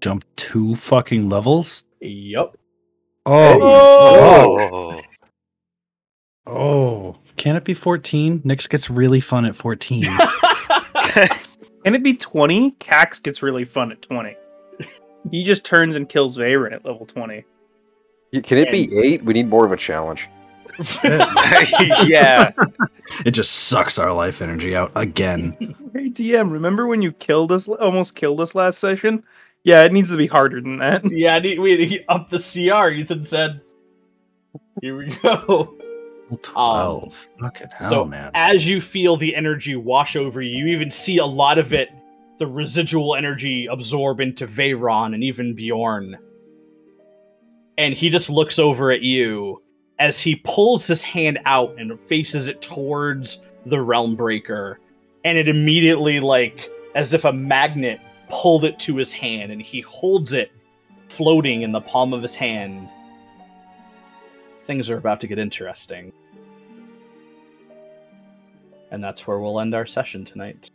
jumped two fucking levels? Yep. Oh! Hey. Oh. oh! Can it be fourteen? Nyx gets really fun at fourteen. Can it be twenty? Cax gets really fun at twenty. He just turns and kills Veyron at level twenty. Can it be eight? We need more of a challenge. Yeah. It just sucks our life energy out again. Hey, D M, remember when you killed us, almost killed us last session? Yeah, it needs to be harder than that. Yeah, I need, we need to up the C R, Ethan said. Here we go. twelve. Um, Fucking hell, so man. As you feel the energy wash over you, you even see a lot of it, the residual energy absorb into Veyron and even Bjorn. And he just looks over at you as he pulls his hand out and faces it towards the Realmbreaker. And it immediately, like, as if a magnet pulled it to his hand, and he holds it floating in the palm of his hand. Things are about to get interesting. And that's where we'll end our session tonight.